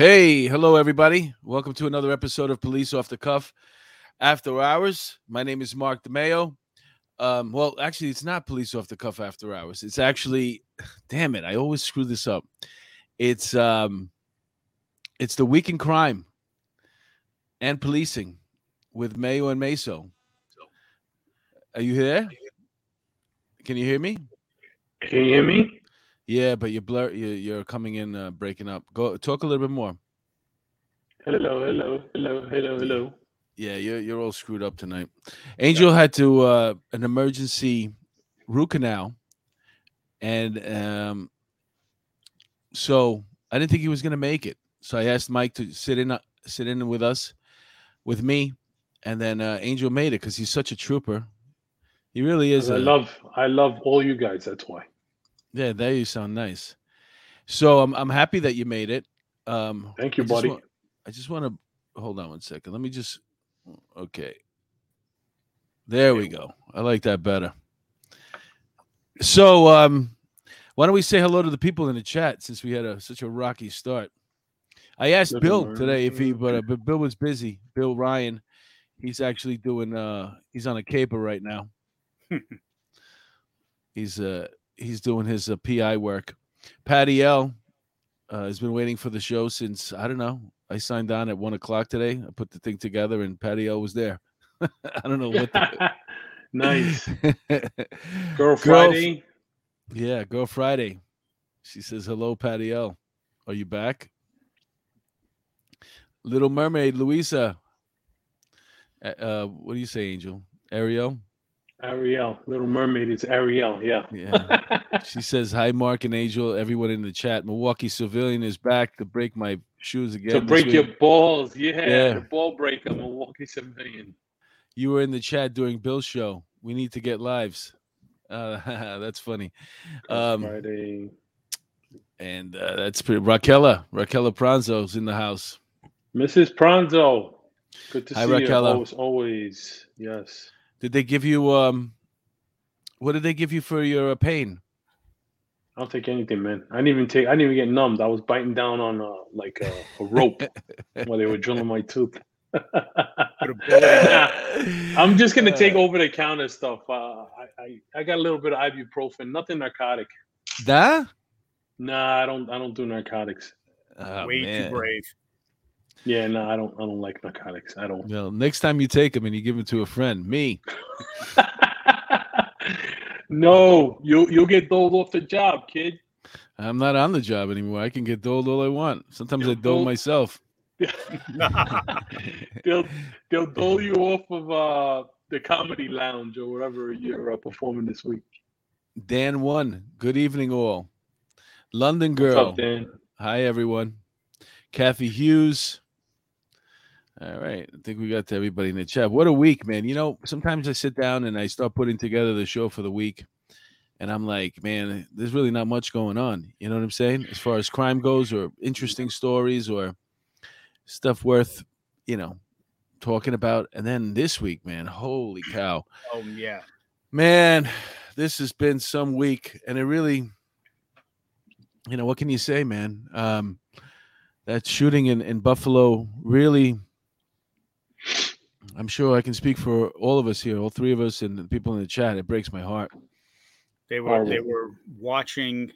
Hey, hello, everybody. Welcome to another episode of Police Off the Cuff After Hours. My name is Mark DeMeo. Well, actually, it's not Police Off the Cuff After Hours. It's actually, damn it, I always screw this up. It's the Week in Crime and Policing with Mayo and Meso. Are you here? Can you hear me? Can you hear me? Yeah, but you're coming in breaking up. Go talk a little bit more. Hello. Yeah, you're all screwed up tonight. Angel had to an emergency root canal, and so I didn't think he was gonna make it. So I asked Mike to sit in with us, with me, and then Angel made it because he's such a trooper. He really is. I love all you guys. That's why. Yeah, there you sound nice. So I'm happy that you made it. Thank you, buddy. I just want to hold on one second. Let me just. Okay. There we go. I like that better. So why don't we say hello to the people in the chat since we had such a rocky start? I asked Bill today if he, but Bill was busy. Bill Ryan, he's actually doing. He's on a caper right now. He's doing his PI work. Patty L has been waiting for the show since, I don't know, I signed on at 1:00 today. I put the thing together and Patty L was there. I don't know what. Nice. Girl Friday. Yeah, Girl Friday. She says, hello, Patty L. Are you back? Little Mermaid, Louisa. What do you say, Angel? Ariel, Little Mermaid, it's Ariel, yeah. She says, hi, Mark and Angel, everyone in the chat. Milwaukee Civilian is back to break my shoes again. To break your balls, yeah. The ball breaker, Milwaukee Civilian. You were in the chat during Bill's show. We need to get lives. That's funny. Friday. And that's pretty. Raquela Pranzo's in the house. Mrs. Pranzo, good to see you always, yes. Did they give you what did they give you for your pain? I don't take anything, man. I didn't even get numbed. I was biting down on a rope while they were drilling my tooth. I'm just gonna take over the counter stuff. I got a little bit of ibuprofen, nothing narcotic. Nah, I don't do narcotics. Way too brave. Yeah, no, I don't like narcotics. I don't. Well, next time you take them and you give them to a friend, me. No, you'll get doled off the job, kid. I'm not on the job anymore. I can get doled all I want. Sometimes I dole myself. They'll dole you off of the comedy lounge or whatever you're performing this week. Dan One, good evening all. London Girl. What's up, Dan? Hi, everyone. Kathy Hughes. All right. I think we got to everybody in the chat. What a week, man. You know, sometimes I sit down and I start putting together the show for the week. And I'm like, man, there's really not much going on. You know what I'm saying? As far as crime goes or interesting stories or stuff worth, you know, talking about. And then this week, man, holy cow. Oh, yeah. Man, this has been some week. And it really, you know, what can you say, man? That shooting in Buffalo really, I'm sure I can speak for all of us here, all three of us and the people in the chat. It breaks my heart. They were watching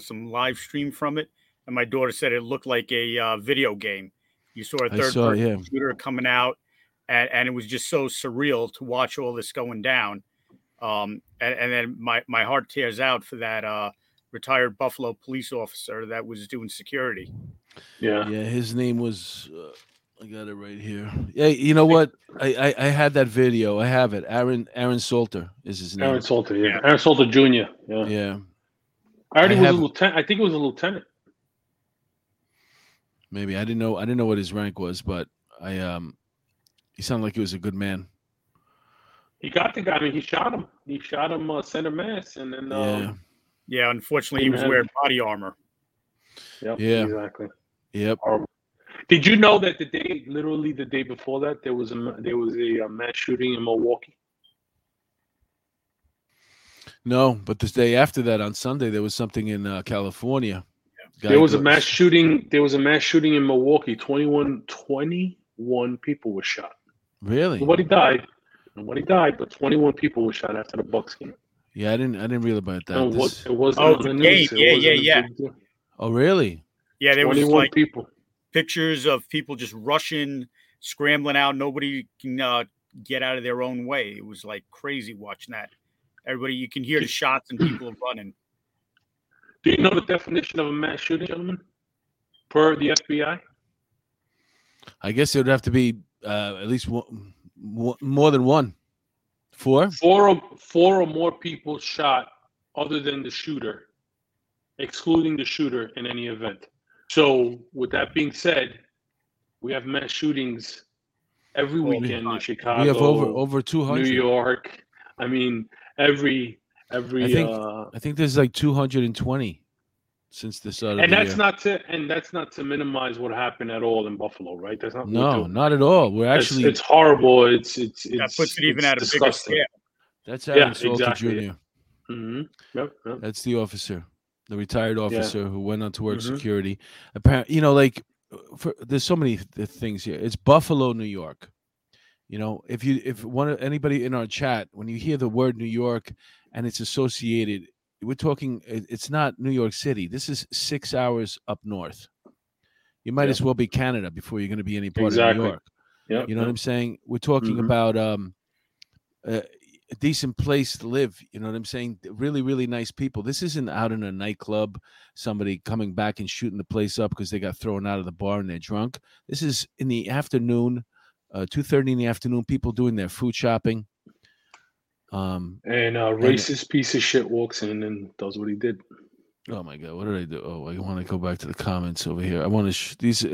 some live stream from it, and my daughter said it looked like a video game. You saw a third-person shooter coming out, and it was just so surreal to watch all this going down. And then my heart tears out for that retired Buffalo police officer that was doing security. Yeah. His name was. I got it right here. Yeah, you know what? I had that video. I have it. Aaron Salter is his name. Aaron Salter. Yeah. Aaron Salter Jr. Yeah. I was a lieutenant. I think it was a lieutenant. Maybe I didn't know what his rank was, but he sounded like he was a good man. He got the guy. I mean, he shot him. Center mass, and then. Yeah. Unfortunately, he was wearing body armor. Yep, yeah. Exactly. Yep. Did you know that the day before that, there was a mass shooting in Milwaukee? No, but the day after that, on Sunday, there was something in California. Yeah. There was a mass shooting in Milwaukee. 21 people were shot. Really? Nobody died, but 21 people were shot after the Bucks game. Yeah, I didn't read about that. No, this... It wasn't on the news. Yeah. Oh, really? Yeah, there was 21 people. Pictures of people just rushing, scrambling out. Nobody can get out of their own way. It was like crazy watching that. Everybody, you can hear the shots and people running. Do you know the definition of a mass shooting, gentlemen? Per the FBI? I guess it would have to be at least one, more than one. Four or more people shot other than the shooter, excluding the shooter in any event. So with that being said, we have mass shootings every weekend in Chicago. We have over 200. New York. I mean, every. I think there's like 220 since the start of the year. And that's not to minimize what happened at all in Buffalo, right? That's not. No, not at all. We're actually. It's horrible. That puts it even at a bigger scale. That's Aaron Salter Jr. Yeah. Mm-hmm. Yep. That's the officer. The retired officer who went on to work security. Apparently, you know, like there's so many things here. It's Buffalo, New York. You know, if anybody in our chat, when you hear the word New York and it's associated, we're talking. It's not New York City. This is 6 hours up north. You might as well be Canada before you're going to be any part of New York. Yep. You know what I'm saying? We're talking about a decent place to live, you know what I'm saying? Really, really nice people. This isn't out in a nightclub, somebody coming back and shooting the place up because they got thrown out of the bar and they're drunk. This is in the afternoon, 2:30 in the afternoon, people doing their food shopping. And a racist piece of shit walks in and does what he did. Oh, my God. What did I do? Oh, I want to go back to the comments over here. I want to these are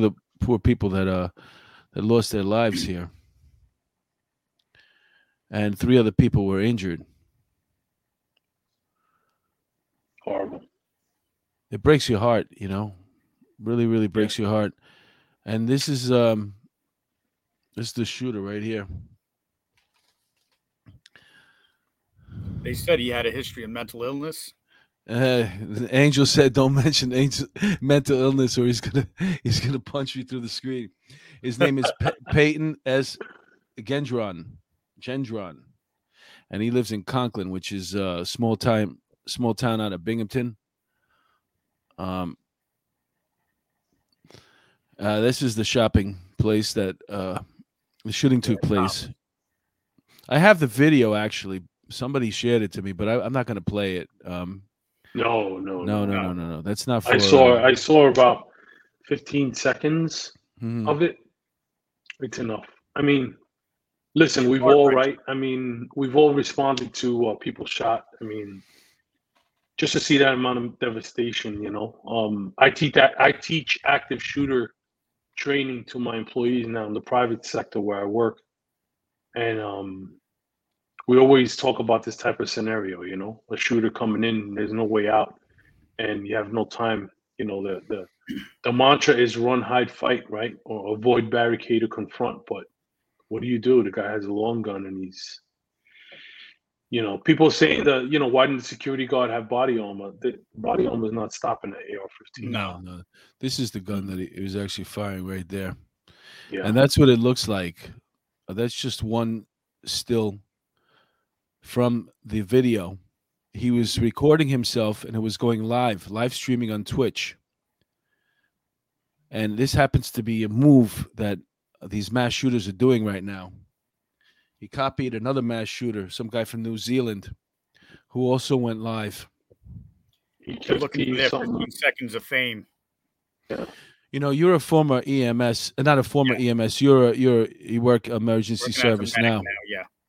the poor people that lost their lives here. And 3 other people were injured. Horrible. It breaks your heart, you know. Really, really breaks your heart. And this is the shooter right here. They said he had a history of mental illness. Angel said, "Don't mention mental illness, or he's gonna punch you through the screen." His name is Peyton S. Gendron, and he lives in Conklin, which is a small town out of Binghamton. This is the shopping place that the shooting took place. I have the video, actually. Somebody shared it to me, but I'm not going to play it. No. That's not for... I saw about 15 seconds of it. It's enough. I mean... Listen, we've all responded to people shot. I mean, just to see that amount of devastation, you know. I teach active shooter training to my employees now in the private sector where I work, and we always talk about this type of scenario. You know, a shooter coming in, there's no way out, and you have no time. You know, the mantra is run, hide, fight, right, or avoid, barricade, or confront, but what do you do? The guy has a long gun and he's, you know, people saying why didn't the security guard have body armor? The body armor is not stopping the AR-15. No. This is the gun that he was actually firing right there. Yeah. And that's what it looks like. That's just one still from the video. He was recording himself and it was going live streaming on Twitch. And this happens to be a move that these mass shooters are doing right now. He copied another mass shooter, some guy from New Zealand, who also went live. You're looking for 15 seconds of fame. Yeah. You know, you're a former EMS, not a former EMS. You work emergency service now.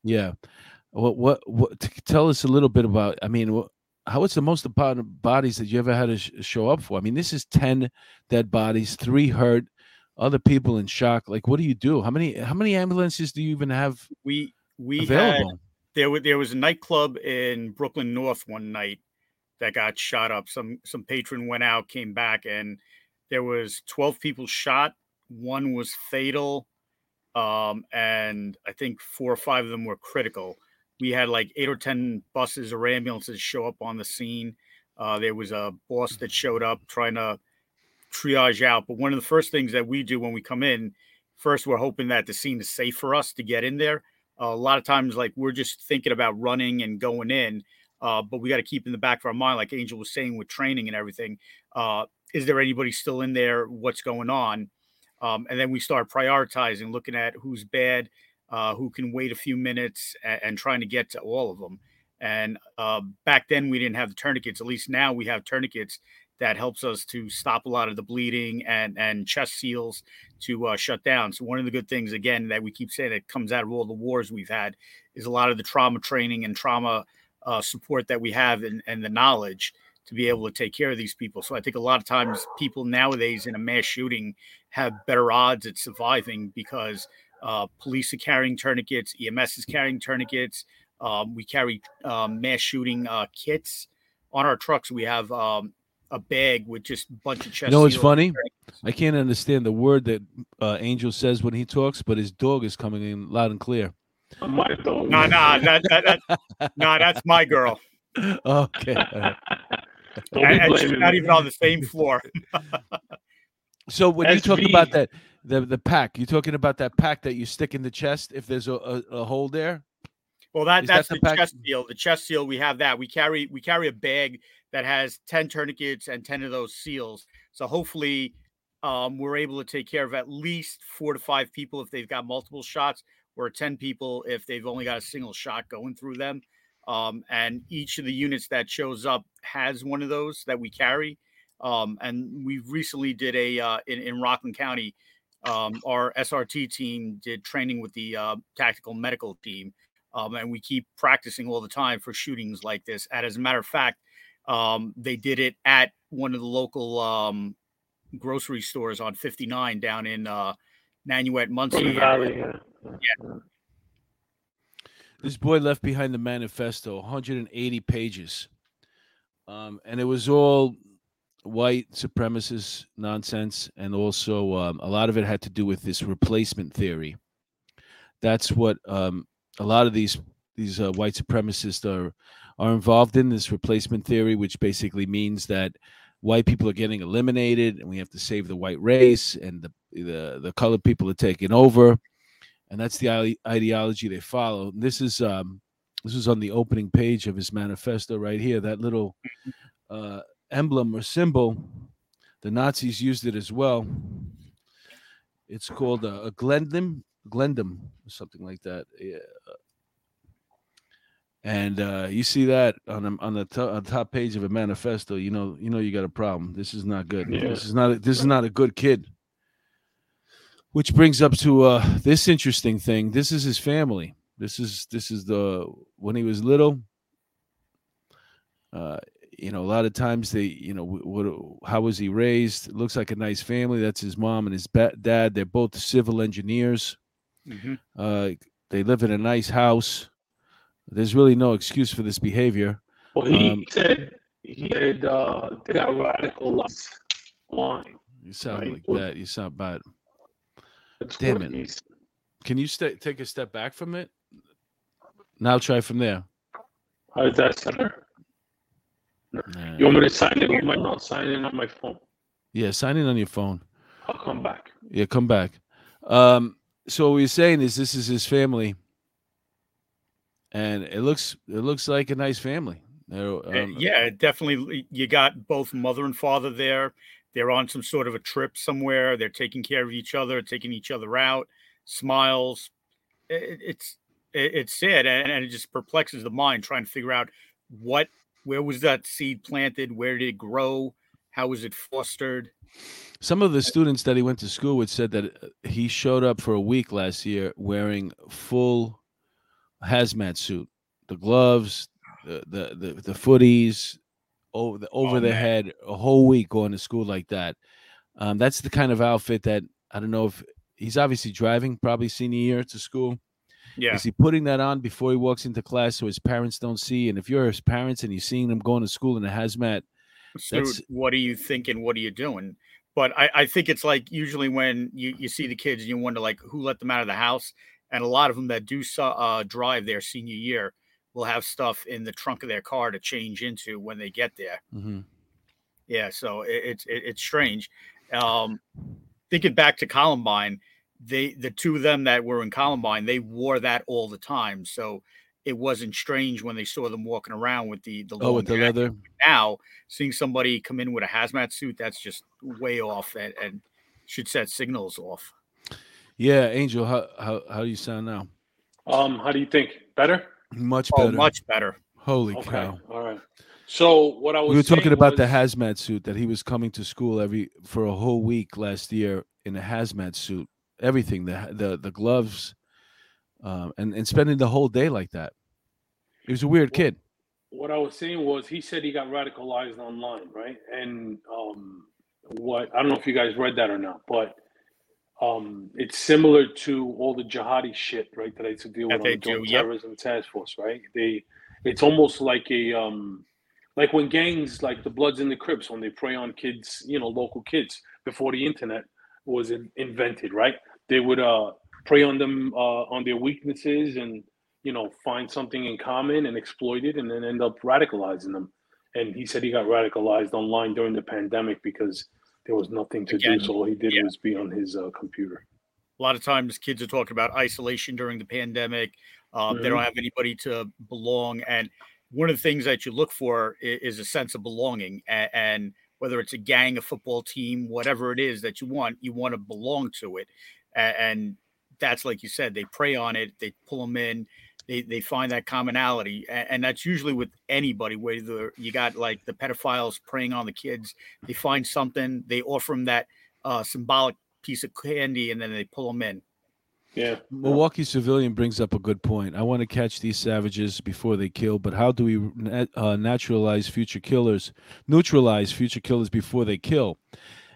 Yeah. What? Tell us a little bit about. I mean, how it's the most important bodies that you ever had to show up for? I mean, this is 10 dead bodies, 3 hurt. Other people in shock. Like, what do you do? How many ambulances do you even have? We available? There was a nightclub in Brooklyn North one night that got shot up. Some patron went out, came back, and there was 12 people shot. 1 was fatal, and I think 4 or 5 of them were critical. We had like 8 or 10 buses or ambulances show up on the scene. There was a boss that showed up trying to triage out. But one of the first things that we do when we come in, first, we're hoping that the scene is safe for us to get in there. A lot of times, like, we're just thinking about running and going in, but we got to keep in the back of our mind, like Angel was saying, with training and everything, is there anybody still in there? What's going on? And then we start prioritizing, looking at who's bad, who can wait a few minutes, and trying to get to all of them. And back then we didn't have the tourniquets. At least now we have tourniquets that helps us to stop a lot of the bleeding, and chest seals to shut down. So one of the good things, again, that we keep saying that comes out of all the wars we've had is a lot of the trauma training and trauma support that we have, and the knowledge to be able to take care of these people. So I think a lot of times people nowadays in a mass shooting have better odds at surviving because police are carrying tourniquets, EMS is carrying tourniquets. We carry mass shooting kits on our trucks. We have a bag with just a bunch of chest. You know what's funny? I can't understand the word that Angel says when he talks, but his dog is coming in loud and clear. No, that's my girl. Okay. And she's not even on the same floor. So when you talk about that, the pack, you're talking about that pack that you stick in the chest if there's a hole there? Well, that's the chest seal. The chest seal, we have that. We carry a bag that has 10 tourniquets and 10 of those seals. So hopefully we're able to take care of at least 4 to 5 people if they've got multiple shots, or 10 people if they've only got a single shot going through them. And each of the units that shows up has one of those that we carry. And we recently did in Rockland County, our SRT team did training with the tactical medical team. And we keep practicing all the time for shootings like this. And as a matter of fact, they did it at one of the local grocery stores on 59 down in Nanuet, Muncie. Yeah. This boy left behind the manifesto, 180 pages. And it was all white supremacist nonsense. And also a lot of it had to do with this replacement theory. That's what... a lot of these white supremacists are involved in this replacement theory, which basically means that white people are getting eliminated, and we have to save the white race, and the colored people are taking over, and that's the ideology they follow. And this is on the opening page of his manifesto right here. That little emblem or symbol, the Nazis used it as well. It's called a Glendem, something like that. Yeah. And you see that on the top page of a manifesto, you know you got a problem. This is not good. Yeah. This is not a good kid. Which brings up to this interesting thing. This is his family. This is when he was little. A lot of times they, how was he raised? It looks like a nice family. That's his mom and his dad. They're both civil engineers. Mm-hmm. They live in a nice house. There's really no excuse for this behavior. Well, he said he had they got radical left line. You sound right? Like that. You sound bad. That's damn it! Can you take a step back from it? Now try from there. How is that better? Nah. You want me to sign in? You might not sign in on my phone. Yeah, sign in on your phone. I'll come back. Yeah, come back. So what we're saying is this is his family, and it looks like a nice family. Yeah, definitely. You got both mother and father there. They're on some sort of a trip somewhere. They're taking care of each other, taking each other out. Smiles. It's sad, and it just perplexes the mind trying to figure out where was that seed planted? Where did it grow? How was it fostered? Some of the students that he went to school with said that he showed up for a week last year wearing full hazmat suit, the gloves, the footies, over their head, a whole week going to school like that. That's the kind of outfit that I don't know if he's obviously driving, probably senior year to school. Yeah. Is he putting that on before he walks into class so his parents don't see? And if you're his parents and you're seeing them going to school in a hazmat, so what are you thinking? What are you doing? But I think it's like usually when you see the kids and you wonder, like, who let them out of the house? And a lot of them that do drive their senior year will have stuff in the trunk of their car to change into when they get there. Mm-hmm. Yeah. So it's strange. Thinking back to Columbine, the two of them that were in Columbine, they wore that all the time. So it wasn't strange when they saw them walking around with the leather. Now seeing somebody come in with a hazmat suit, that's just way off and should set signals off. Yeah. Angel, how do you sound now? How do you think? Better? Much better. Oh, much better. Holy cow. All right. So what I was talking about the hazmat suit, that he was coming to school for a whole week last year in a hazmat suit, everything, the gloves, and spending the whole day like that. He was a weird kid. What I was saying was, he said he got radicalized online, right? And what, I don't know if you guys read that or not, but it's similar to all the jihadi shit, right, that I used to deal with on the Joint Terrorism Task Force, right? It's almost like like when gangs, like the Bloods and the Crips, when they prey on kids, local kids, before the internet was invented, right? They would prey on them on their weaknesses and, find something in common and exploit it, and then end up radicalizing them. And he said he got radicalized online during the pandemic because there was nothing to do, so all he did was be on his computer. A lot of times kids are talking about isolation during the pandemic. They don't have anybody to belong. And one of the things that you look for is a sense of belonging. And whether it's a gang, a football team, whatever it is that you want to belong to it. And that's, like you said, they prey on it. They pull them in. They find that commonality, and that's usually with anybody, whether you got like the pedophiles preying on the kids, they find something, they offer them that symbolic piece of candy, and then they pull them in. Yeah. Milwaukee Civilian brings up a good point. I want to catch these savages before they kill, but how do we neutralize future killers before they kill?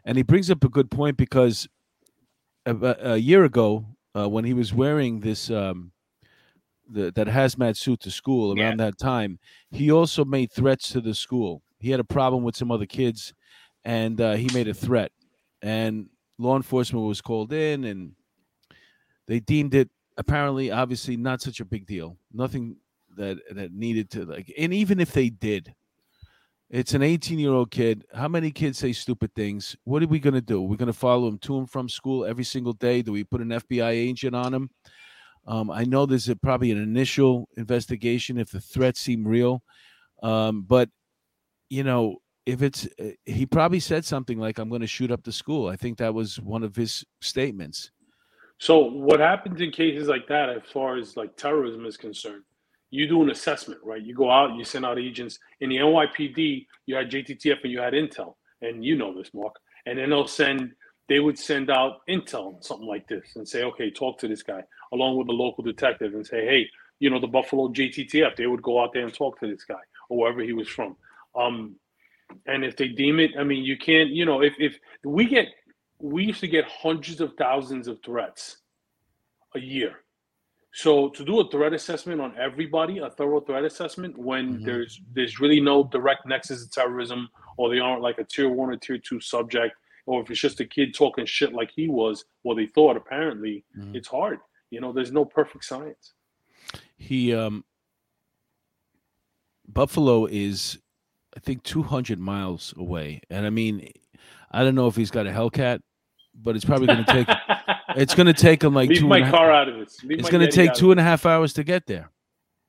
And he brings up a good point because a year ago, when he was wearing this that hazmat suit to school around that time, he also made threats to the school. He had a problem with some other kids, and he made a threat. And law enforcement was called in, and they deemed it apparently, obviously, not such a big deal. Nothing that needed to, like. And even if they did, it's an 18-year-old kid. How many kids say stupid things? What are we going to do? We're going to follow him to and from school every single day? Do we put an FBI agent on him? I know there's probably an initial investigation if the threats seem real. But, if it's, he probably said something like, I'm going to shoot up the school. I think that was one of his statements. So what happens in cases like that, as far as like terrorism is concerned, you do an assessment, right? You go out, you send out agents. In the NYPD, you had JTTF and you had Intel, and you know this, Mark. And then they would send out intel, something like this, and say, okay, talk to this guy, along with the local detective, and say, hey, the Buffalo JTTF, they would go out there and talk to this guy, or wherever he was from. And if they deem it, I mean, you can't, if we used to get hundreds of thousands of threats a year. So to do a threat assessment on everybody, a thorough threat assessment, when there's really no direct nexus to terrorism, or they aren't like a tier 1 or tier 2 subject, or if it's just a kid talking shit like he was, well, they thought, apparently, it's hard. There's no perfect science. Buffalo is, I think, 200 miles away. And I mean, I don't know if he's got a Hellcat, but it's probably going to take, him like Leave two my and car half, out of this. Leave it's going to take 2.5 hours to get there.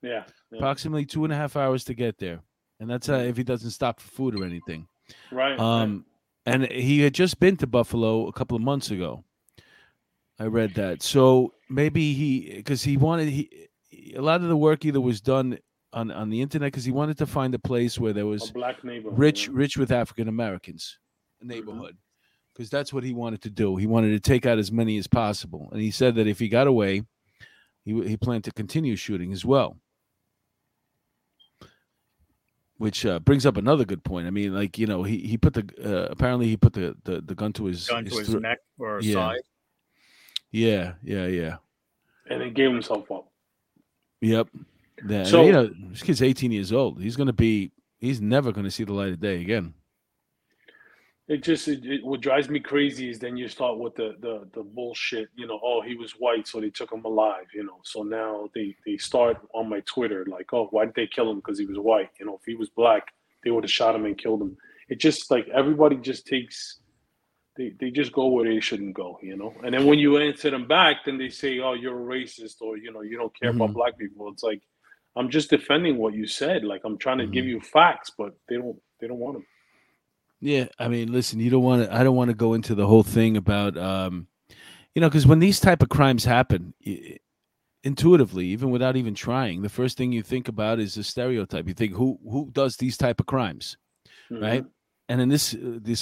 Yeah. Approximately 2.5 hours to get there. And that's if he doesn't stop for food or anything. Right. And he had just been to Buffalo a couple of months ago. I read that. So maybe a lot of the work either was done on the internet because he wanted to find a place where there was a black neighborhood, rich with African Americans neighborhood, because that's what he wanted to do. He wanted to take out as many as possible. And he said that if he got away, he planned to continue shooting as well. Which brings up another good point. I mean, like, he put the gun to his neck or side. Yeah. And he gave himself up. Yep. Yeah. So, and, this kid's 18 years old. He's never going to see the light of day again. It what drives me crazy is then you start with the bullshit, you know, oh, he was white, so they took him alive, you know. So now they start on my Twitter, like, oh, why did they kill him? Because he was white. You know, if he was black, they would have shot him and killed him. It just, like, everybody just takes, they just go where they shouldn't go, you know. And then when you answer them back, then they say, oh, you're a racist, or, you know, you don't care about black people. It's like, I'm just defending what you said. Like, I'm trying to give you facts, but they don't want them. Yeah, I mean, listen, I don't want to go into the whole thing about, you know, because when these type of crimes happen, intuitively, even without even trying, the first thing you think about is a stereotype. You think, who does these type of crimes, right? And in this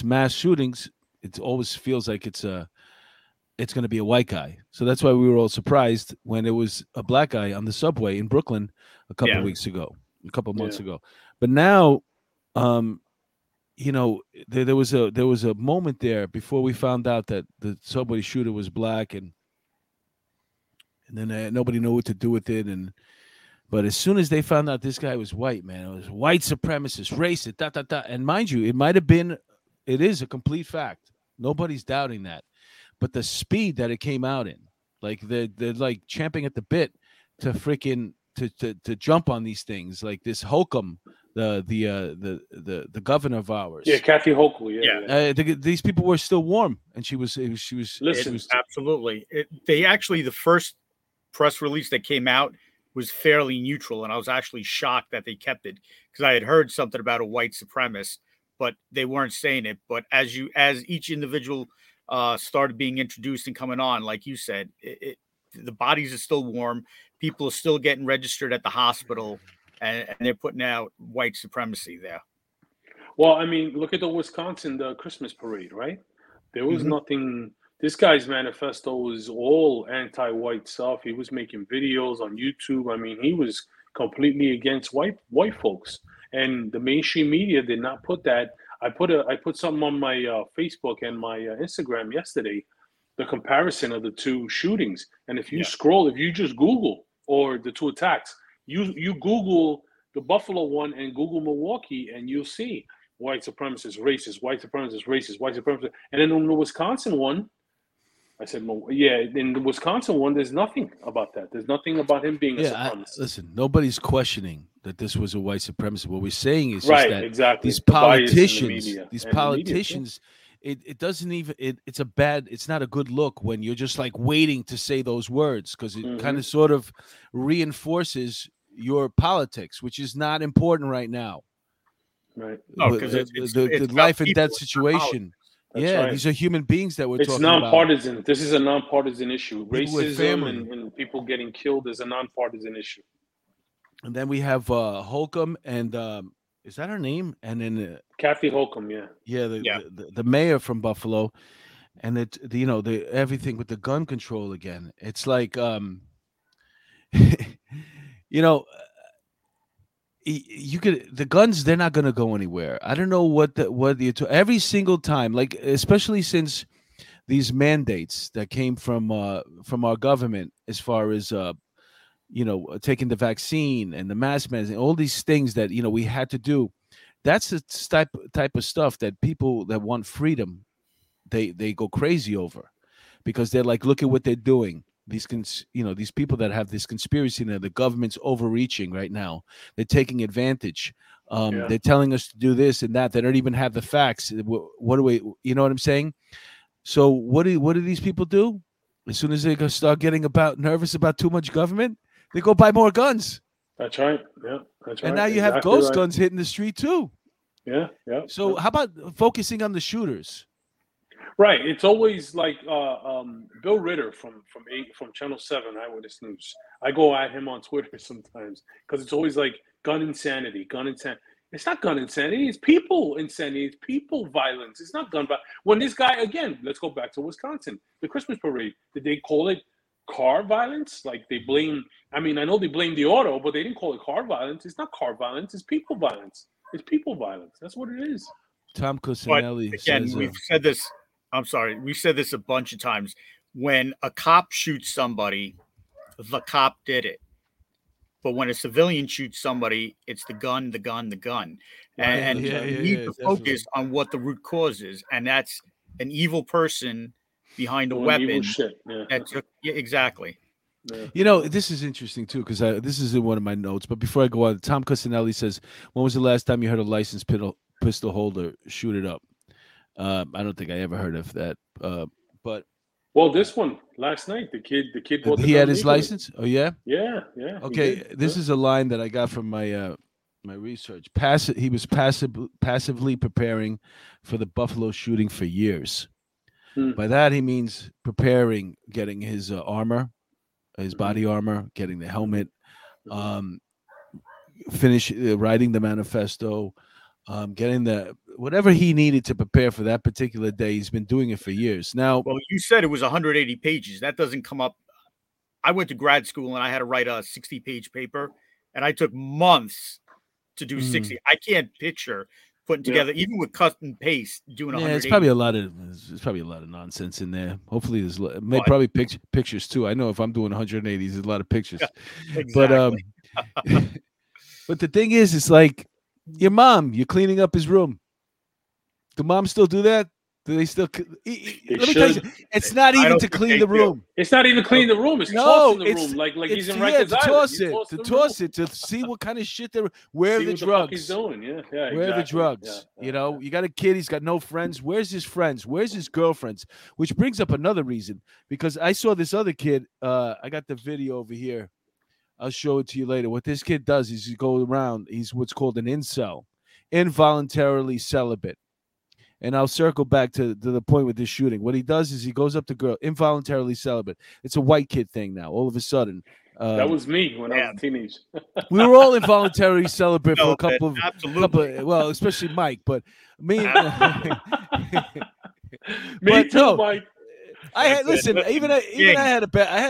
mass shootings, it always feels like it's going to be a white guy. So that's why we were all surprised when there was a black guy on the subway in Brooklyn a couple months ago. But now, you know, there was a moment there before we found out that the subway shooter was black, and then nobody knew what to do with it. But as soon as they found out this guy was white, man, it was white supremacist, racist, And mind you, it is a complete fact. Nobody's doubting that. But the speed that it came out in, like they're like champing at the bit to freaking to jump on these things, like this Holcomb. The governor of ours. Yeah, Kathy Hochul. Yeah. These people were still warm, and she was. Listen, absolutely. The first press release that came out was fairly neutral, and I was actually shocked that they kept it because I had heard something about a white supremacist, but they weren't saying it. But as each individual started being introduced and coming on, like you said, the bodies are still warm. People are still getting registered at the hospital. And they're putting out white supremacy there. Well, I mean, look at the Christmas parade, right? There was nothing. This guy's manifesto was all anti-white stuff. He was making videos on YouTube. I mean, he was completely against white folks, and the mainstream media did not put that. I put something on my Facebook and my Instagram yesterday, the comparison of the two shootings. And if you scroll, if you just Google or the two attacks. You Google the Buffalo one and Google Milwaukee, and you'll see white supremacist, racist, white supremacist, racist, white supremacist. And then on the Wisconsin one, I said, in the Wisconsin one, there's nothing about that. There's nothing about him being a supremacist. Listen, nobody's questioning that this was a white supremacist. What we're saying is that these politicians, it doesn't even, it's not a good look when you're just like waiting to say those words because it kind of sort of reinforces your politics, which is not important right now. Right. No, because it's the life and death situation. These are human beings that we're talking about. It's nonpartisan. This is a nonpartisan issue. Racism and people getting killed is a nonpartisan issue. And then we have Holcomb and, is that her name? And then Kathy Hochul, the mayor from Buffalo, and the everything with the gun control again. It's like, you know, the guns. They're not going to go anywhere. I don't know every single time, like especially since these mandates that came from our government as far as you know, taking the vaccine and the mask mandates and all these things that, you know, we had to do. That's the type of stuff that people that want freedom, they go crazy over because they're like, look at what they're doing. These people that have this conspiracy that the government's overreaching right now. They're taking advantage. They're telling us to do this and that. They don't even have the facts. What do we, you know what I'm saying? So what do these people do? As soon as they start getting nervous about too much government, they go buy more guns. That's right. Yeah, that's right. And now you have ghost guns hitting the street too. Yeah, yeah. So how about focusing on the shooters? Right. It's always like Bill Ritter from Channel 7, Eyewitness News. I go at him on Twitter sometimes because it's always like gun insanity, gun insanity. It's not gun insanity. It's people insanity. It's people violence. It's not gun violence. When this guy, again, let's go back to Wisconsin, the Christmas parade, did they call it car violence? Like they blame, I mean, I know they blame the auto, but they didn't call it car violence. It's not car violence. It's people violence. It's people violence. That's what it is. Tom Cosinelli. Again, we've said this. I'm sorry. We've said this a bunch of times. When a cop shoots somebody, the cop did it. But when a civilian shoots somebody, it's the gun. And you need to focus on what the root cause is. And that's an evil person behind a weapon. Exactly. Yeah. You know, this is interesting, too, because this is in one of my notes. But before I go on, Tom Cusinelli says, when was the last time you heard a licensed pistol holder shoot it up? I don't think I ever heard of that. Well, this one last night, the kid bought the gun. He had his license? Oh, yeah? Yeah. Okay, this is a line that I got from my my research. He was passively preparing for the Buffalo shooting for years. By that, he means preparing, getting his armor, his body armor, getting the helmet, writing the manifesto, getting the whatever he needed to prepare for that particular day. He's been doing it for years now. Well, you said it was 180 pages. That doesn't come up. I went to grad school and I had to write a 60-page paper, and I took months to do 60. I can't picture putting together, even with cut and paste, doing 180. It's probably a lot of nonsense in there. Hopefully, there's probably pictures too. I know if I'm doing 180, there's a lot of pictures. Yeah, exactly. But but the thing is, it's like. Your mom, you're cleaning up his room. Do moms still do that? Do they still? Let me tell you, it's not even to clean the room. It's not even clean the room. It's tossing the room like he's in Rikers Island. To toss it to see what kind of shit they're. Where are the drugs? He's doing. Where are the drugs? Yeah. You know, you got a kid. He's got no friends. Where's his friends? Where's his girlfriends? Which brings up another reason, because I saw this other kid. I got the video over here. I'll show it to you later. What this kid does is he goes around. He's what's called an incel, involuntarily celibate. And I'll circle back to the point with this shooting. What he does is he goes up to girl, involuntarily celibate. It's a white kid thing now. All of a sudden, that was me when I was a teenager. We were all involuntarily celibate for a couple of well, especially Mike, but me. Mike. I had a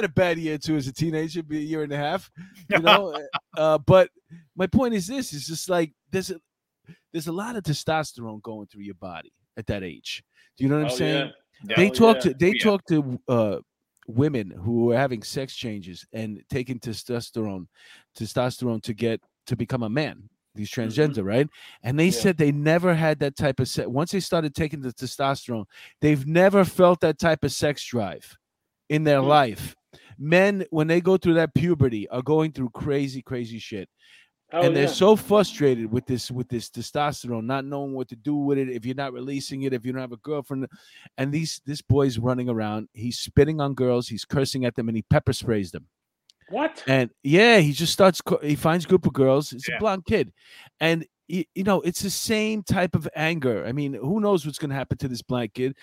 bad year too as a teenager, be a year and a half, you know. But my point is this: is just like there's a lot of testosterone going through your body at that age. Do you know what I'm saying? Yeah. They talk to women who are having sex changes and taking testosterone to become a man. These transgender, right? And they said they never had that type of sex. Once they started taking the testosterone, they've never felt that type of sex drive in their life. Men, when they go through that puberty, are going through crazy, crazy shit. And they're so frustrated with this testosterone, not knowing what to do with it, if you're not releasing it, if you don't have a girlfriend. And this boy's running around. He's spitting on girls. He's cursing at them, and he pepper sprays them. What? And he finds a group of girls. It's a blonde kid. And, you know, it's the same type of anger. I mean, who knows what's going to happen to this blonde kid.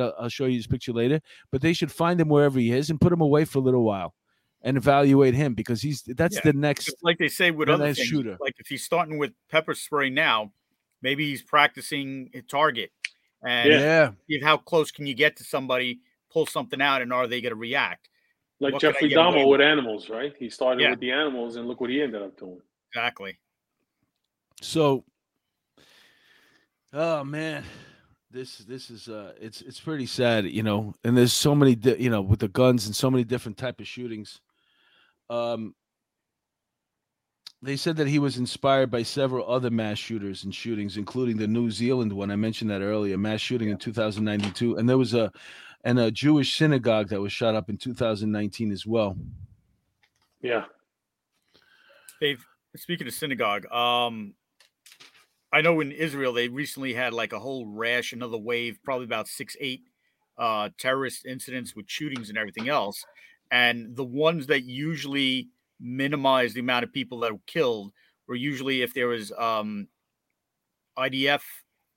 I'll show you his picture later. But they should find him wherever he is and put him away for a little while and evaluate him, because that's the next. Just like they say with other things, shooter. Like if he's starting with pepper spray now, maybe he's practicing a target. And how close can you get to somebody, pull something out, and are they going to react? Like Jeffrey Dahmer with animals, right? He started with the animals, and look what he ended up doing. Exactly. So, oh man, this is it's pretty sad, you know. And there's so many, you know, with the guns and so many different type of shootings. They said that he was inspired by several other mass shooters and shootings, including the New Zealand one. I mentioned that earlier, mass shooting in 2092, and there was a Jewish synagogue that was shot up in 2019 as well. Yeah. Dave, speaking of synagogue, I know in Israel they recently had like a whole rash, another wave, probably about 6-8 terrorist incidents with shootings and everything else. And the ones that usually minimize the amount of people that were killed were usually if there was IDF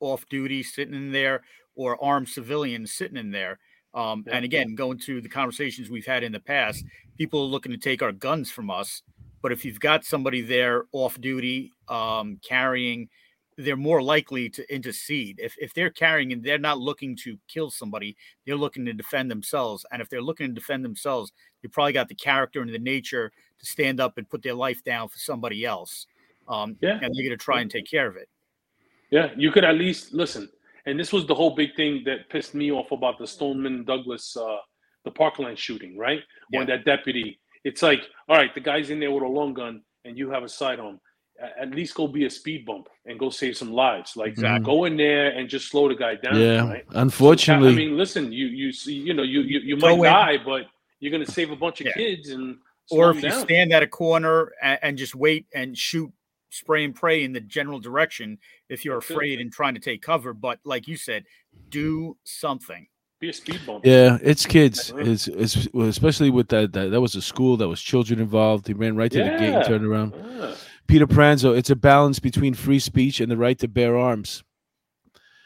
off-duty sitting in there or armed civilians sitting in there. And again, going to the conversations we've had in the past, people are looking to take our guns from us. But if you've got somebody there off-duty carrying, they're more likely to intercede. If they're carrying and they're not looking to kill somebody, they're looking to defend themselves. And if they're looking to defend themselves, they probably got the character and the nature to stand up and put their life down for somebody else. And they're going to try and take care of it. Yeah, you could at least listen. And this was the whole big thing that pissed me off about the Stoneman Douglas, the Parkland shooting, right? Yeah. When that deputy It's like, all right, the guy's in there with a long gun and you have a sidearm. At least go be a speed bump and go save some lives. Like, go in there and just slow the guy down. Yeah, right? Unfortunately. I mean, listen, you might die, but you're going to save a bunch of kids. And or if you stand at a corner and just wait and shoot, spray and pray in the general direction if you're afraid and trying to take cover. But like you said, do something. Be a speed bump. Yeah, it's kids. It's especially with that was a school, that was children involved. He ran right to the gate and turned around. Yeah. Peter Pranzo, it's a balance between free speech and the right to bear arms.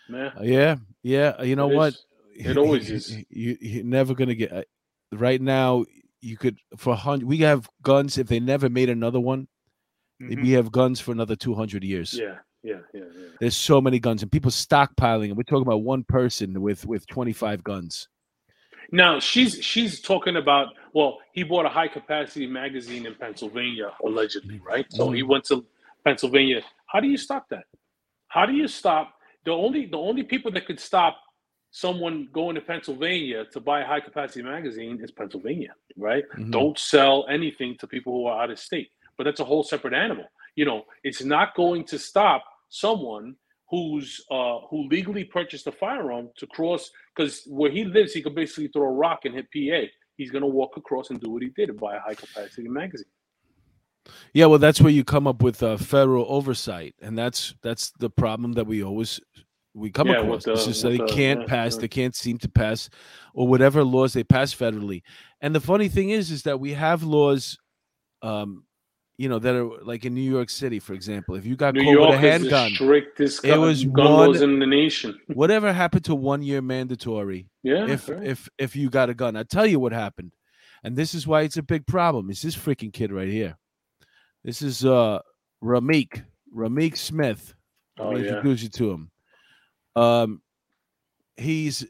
Nah. Yeah. You know what? It always is. You're never going to get right now. You could we have guns. If they never made another one, we have guns for another 200 years. Yeah. There's so many guns and people stockpiling. And we're talking about one person with 25 guns. Now she's talking about, well, he bought a high capacity magazine in Pennsylvania, allegedly, right? So he went to Pennsylvania. How do you stop that? How do you stop the only people that could stop someone going to Pennsylvania to buy a high capacity magazine is Pennsylvania, right? Don't sell anything to people who are out of state. But that's a whole separate animal. You know, it's not going to stop someone who legally purchased a firearm to cross, because where he lives, he could basically throw a rock and hit PA. He's going to walk across and do what he did and buy a high-capacity magazine. Yeah, well, that's where you come up with federal oversight, and that's the problem that we come across. It's just that they can't seem to pass, or whatever laws they pass federally. And the funny thing is that we have laws, that are like in New York City, for example. If you got caught with a handgun, it was gun laws in the nation. Whatever happened to 1 year mandatory? Yeah. If you got a gun, I tell you what happened, and this is why it's a big problem. Is this freaking kid right here? This is Rameek Smith. I'll introduce you to him. He's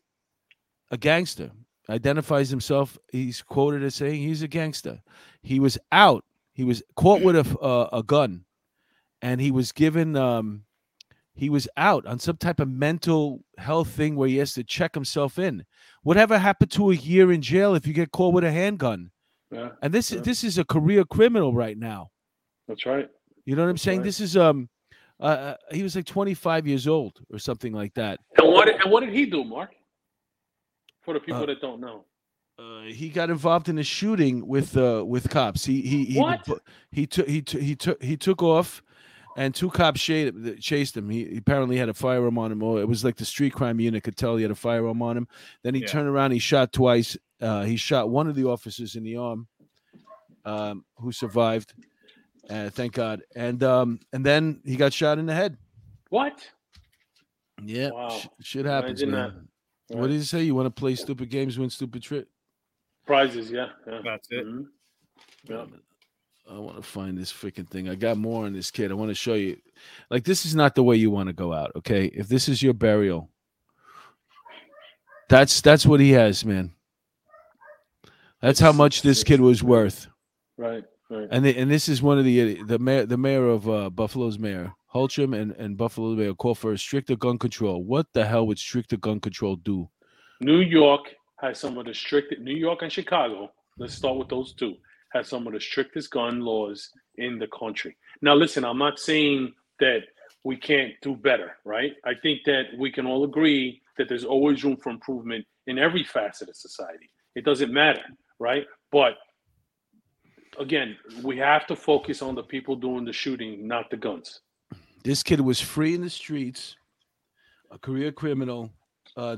a gangster. Identifies himself. He's quoted as saying he's a gangster. He was out. He was caught with a gun, and he was given he was out on some type of mental health thing where he has to check himself in. Whatever happened to a year in jail if you get caught with a handgun? Yeah, and this is a career criminal right now. That's right. You know what I'm saying? Right. This is he was like 25 years old or something like that. And what did he do, Mark? For the people that don't know. He got involved in a shooting with cops. He took off, and two cops chased him. He apparently had a firearm on him. It was like the street crime unit could tell he had a firearm on him. Then he turned around. He shot twice. He shot one of the officers in the arm, who survived. Thank God. And then he got shot in the head. What? Yeah, wow. Shit happens, man. What did he say? You want to play stupid games, win stupid tricks. Prizes, yeah. That's it. Mm-hmm. Yeah. I want to find this freaking thing. I got more on this kid. I want to show you. Like, this is not the way you want to go out, okay? If this is your burial, that's what he has, man. That's how much this kid was worth. Right. And this is one of the mayor of Buffalo's mayor, Holcomb, and Buffalo's mayor call for a stricter gun control. What the hell would stricter gun control do? New York has some of the strictest. New York and Chicago, let's start with those two, has some of the strictest gun laws in the country. Now, listen, I'm not saying that we can't do better, right? I think that we can all agree that there's always room for improvement in every facet of society. It doesn't matter, right? But, again, we have to focus on the people doing the shooting, not the guns. This kid was free in the streets, a career criminal,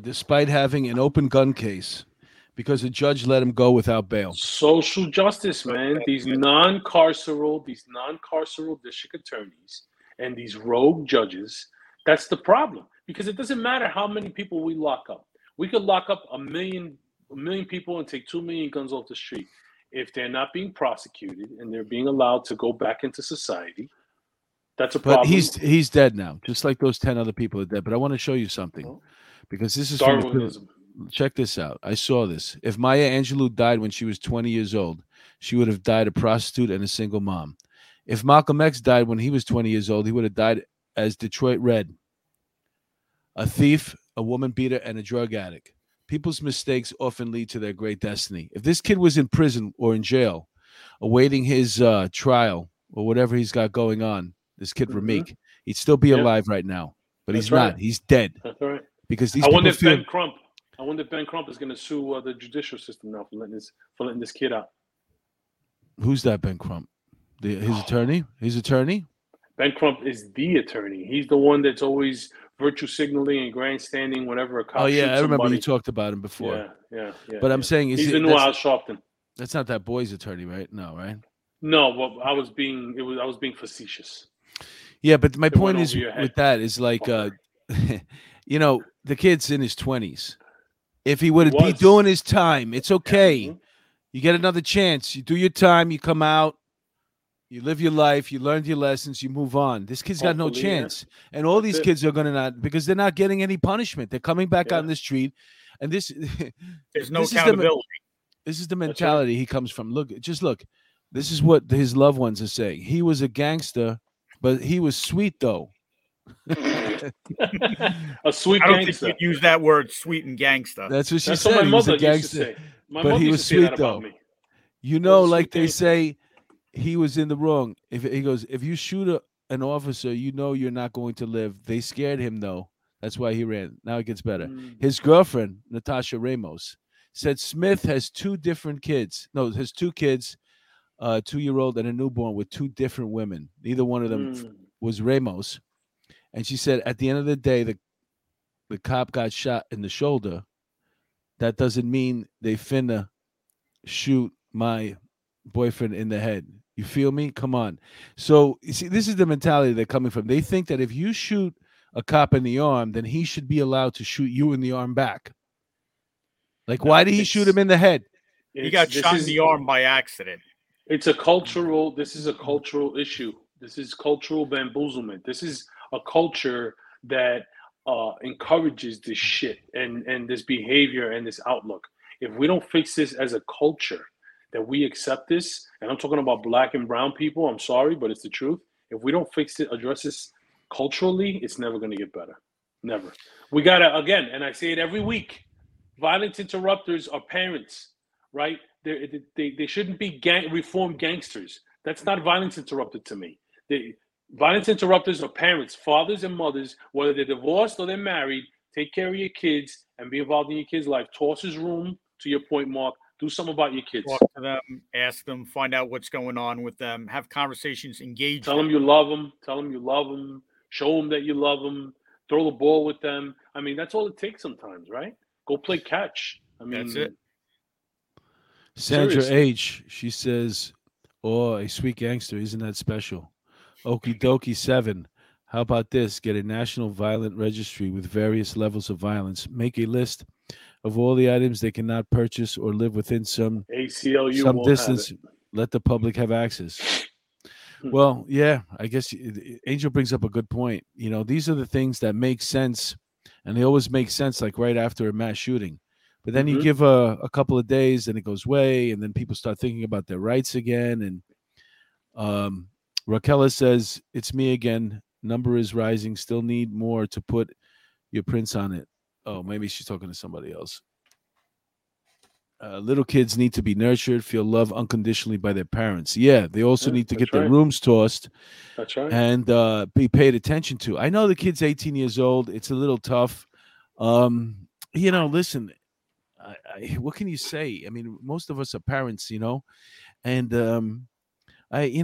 despite having an open gun case, because the judge let him go without bail. Social justice, man. These non-carceral district attorneys and these rogue judges, that's the problem. Because it doesn't matter how many people we lock up. We could lock up a million people and take 2 million guns off the street. If they're not being prosecuted and they're being allowed to go back into society, that's a problem. But he's dead now, just like those 10 other people are dead. But I want to show you something. Oh. Because this is Darwinism. Check this out. I saw this. If Maya Angelou died when she was 20 years old, she would have died a prostitute and a single mom. If Malcolm X died when he was 20 years old, he would have died as Detroit Red, a thief, a woman beater, and a drug addict. People's mistakes often lead to their great destiny. If this kid was in prison or in jail, awaiting his trial or whatever he's got going on, this kid Rameek, he'd still be alive right now, but that's he's not. He's dead. That's right. Because these I wonder if Ben Crump is going to sue the judicial system now for letting this kid out. Who's that Ben Crump? His attorney? His attorney? Ben Crump is the attorney. He's the one that's always virtue signaling and grandstanding whenever a cop shoots somebody. I remember you talked about him before. Yeah. But I'm saying... He's the new Al Sharpton. That's not that boy's attorney, right? No, right? No, but I was being facetious. Yeah, but my point is with that is like, you know, the kid's in his 20s. If he would be doing his time, it's okay. Mm-hmm. You get another chance. You do your time. You come out. You live your life. You learned your lessons. You move on. This kid's got no chance. Yeah. And all That's these it. Kids are going to not, because they're not getting any punishment. They're coming back on the street. And this there's no accountability. This is the mentality he comes from. Look. This is what his loved ones are saying. He was a gangster, but he was sweet, though. A sweet gangster. I don't think you'd use that word, sweet and gangster. That's what she said. What my mother used to say. My but he was sweet, though. You know, like they say, he was in the wrong. If he goes, if you shoot an officer, you know you're not going to live. They scared him, though. That's why he ran. Now it gets better. His girlfriend, Natasha Ramos, said Smith has two kids, a 2-year-old and a newborn, with two different women. Neither one of them was Ramos. And she said, at the end of the day, the cop got shot in the shoulder. That doesn't mean they finna shoot my boyfriend in the head. You feel me? Come on. So, you see, this is the mentality they're coming from. They think that if you shoot a cop in the arm, then he should be allowed to shoot you in the arm back. Like, why did he shoot him in the head? He got shot in the arm by accident. This is a cultural issue. This is cultural bamboozlement. This is a culture that encourages this shit and this behavior and this outlook. If we don't fix this as a culture, that we accept this, and I'm talking about black and brown people, I'm sorry, but it's the truth. If we don't fix it, address this culturally, it's never going to get better. Never. We got to, again, and I say it every week, violence interrupters are parents, right? They shouldn't be reformed gangsters. That's not violence interrupted to me. Violence interrupters are parents, fathers and mothers, whether they're divorced or they're married. Take care of your kids and be involved in your kids' life. Toss his room, to your point, Mark. Do something about your kids. Talk to them, ask them, find out what's going on with them, have conversations, engage them. Tell them you love them. Show them that you love them. Throw the ball with them. I mean, that's all it takes sometimes, right? Go play catch. I mean, that's it. Sandra seriously. H, she says, oh, a sweet gangster, isn't that special? Okie dokie 7. How about this? Get a national violent registry with various levels of violence. Make a list of all the items they cannot purchase or live within some distance. Let the public have access. Well, yeah, I guess Angel brings up a good point. You know, these are the things that make sense, and they always make sense like right after a mass shooting. But then you give a couple of days, and it goes away, and then people start thinking about their rights again. And Raquela says, it's me again. Number is rising. Still need more to put your prints on it. Oh, maybe she's talking to somebody else. Little kids need to be nurtured, feel love unconditionally by their parents. Yeah, they also need to get their rooms tossed. That's right. And be paid attention to. I know the kid's 18 years old. It's a little tough. You know, listen, what can you say? I mean, most of us are parents, you know, and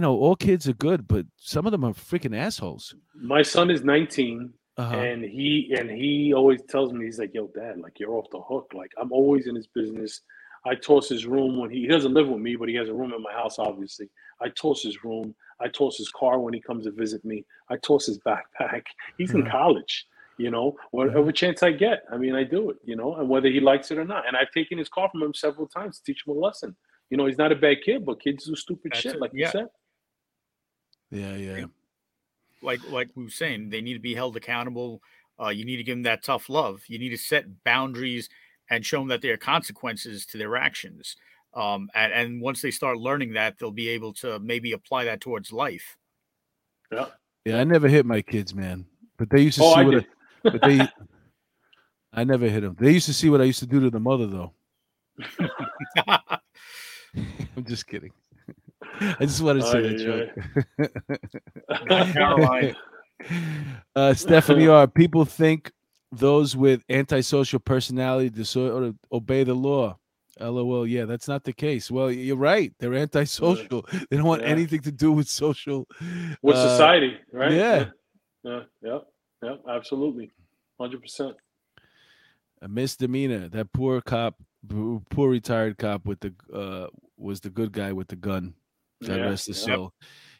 all kids are good, but some of them are freaking assholes. My son is 19, and he always tells me, he's like, "Yo, Dad, like you're off the hook. Like I'm always in his business. I toss his room when he doesn't live with me, but he has a room in my house. Obviously, I toss his room. I toss his car when he comes to visit me. I toss his backpack. He's in college." You know, whatever chance I get, I mean, I do it, you know, and whether he likes it or not. And I've taken his car from him several times to teach him a lesson. You know, he's not a bad kid, but kids do stupid shit, like you said. Yeah. Like we were saying, they need to be held accountable. You need to give them that tough love. You need to set boundaries and show them that there are consequences to their actions. And once they start learning that, they'll be able to maybe apply that towards life. Yeah. Yeah, I never hit my kids, man. But they used to see what... But I never hit them. They used to see what I used to do to the mother, though. I'm just kidding. I just wanted to say that joke. Caroline. Stephanie R. People think those with antisocial personality disorder obey the law. LOL. Yeah, that's not the case. Well, you're right. They're antisocial. They don't want anything to do with social. With society, right? Yeah. Yeah. Absolutely. 100%. A misdemeanor. That poor retired cop with the was the good guy with the gun. God rest his soul.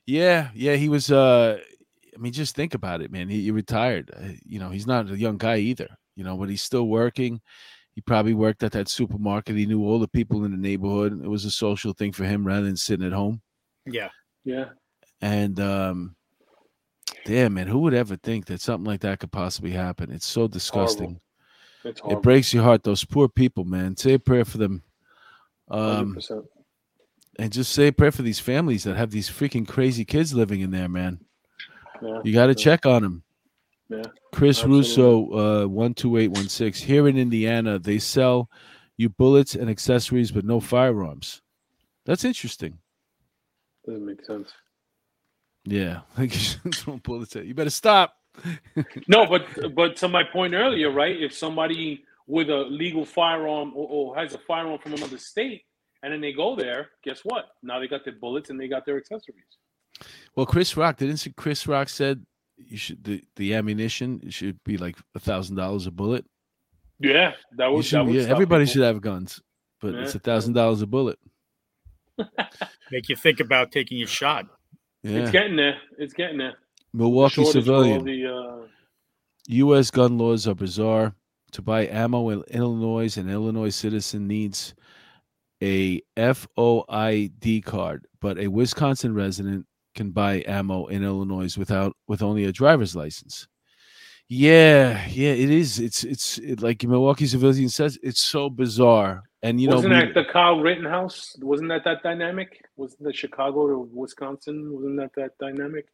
Yeah, he was. I mean, just think about it, man. He retired. You know, he's not a young guy either. You know, but he's still working. He probably worked at that supermarket. He knew all the people in the neighborhood. It was a social thing for him rather than sitting at home. Yeah. And damn, man, who would ever think that something like that could possibly happen? It's so disgusting. Horrible. It breaks your heart. Those poor people, man. Say a prayer for them. 100%. And just say a prayer for these families that have these freaking crazy kids living in there, man. Yeah, you got to check on them. Yeah, Chris Russo, 12816. Here in Indiana, they sell you bullets and accessories, but no firearms. That's interesting. Doesn't make sense. Yeah, like bullets. You better stop. No, but to my point earlier, right? If somebody with a legal firearm or has a firearm from another state, and then they go there, guess what? Now they got their bullets and they got their accessories. Well, Chris Rock said you should the ammunition it should be like $1,000 a bullet. Yeah, that was everybody should have guns, but it's $1,000 a bullet. Make you think about taking your shot. Yeah. It's getting there. Milwaukee civilian. U.S. gun laws are bizarre. To buy ammo in Illinois, an Illinois citizen needs a FOID card, but a Wisconsin resident can buy ammo in Illinois with only a driver's license. Yeah, it is. It's like Milwaukee civilian says. It's so bizarre. And wasn't that the Kyle Rittenhouse? Wasn't that dynamic? Wasn't the Chicago to Wisconsin? Wasn't that dynamic?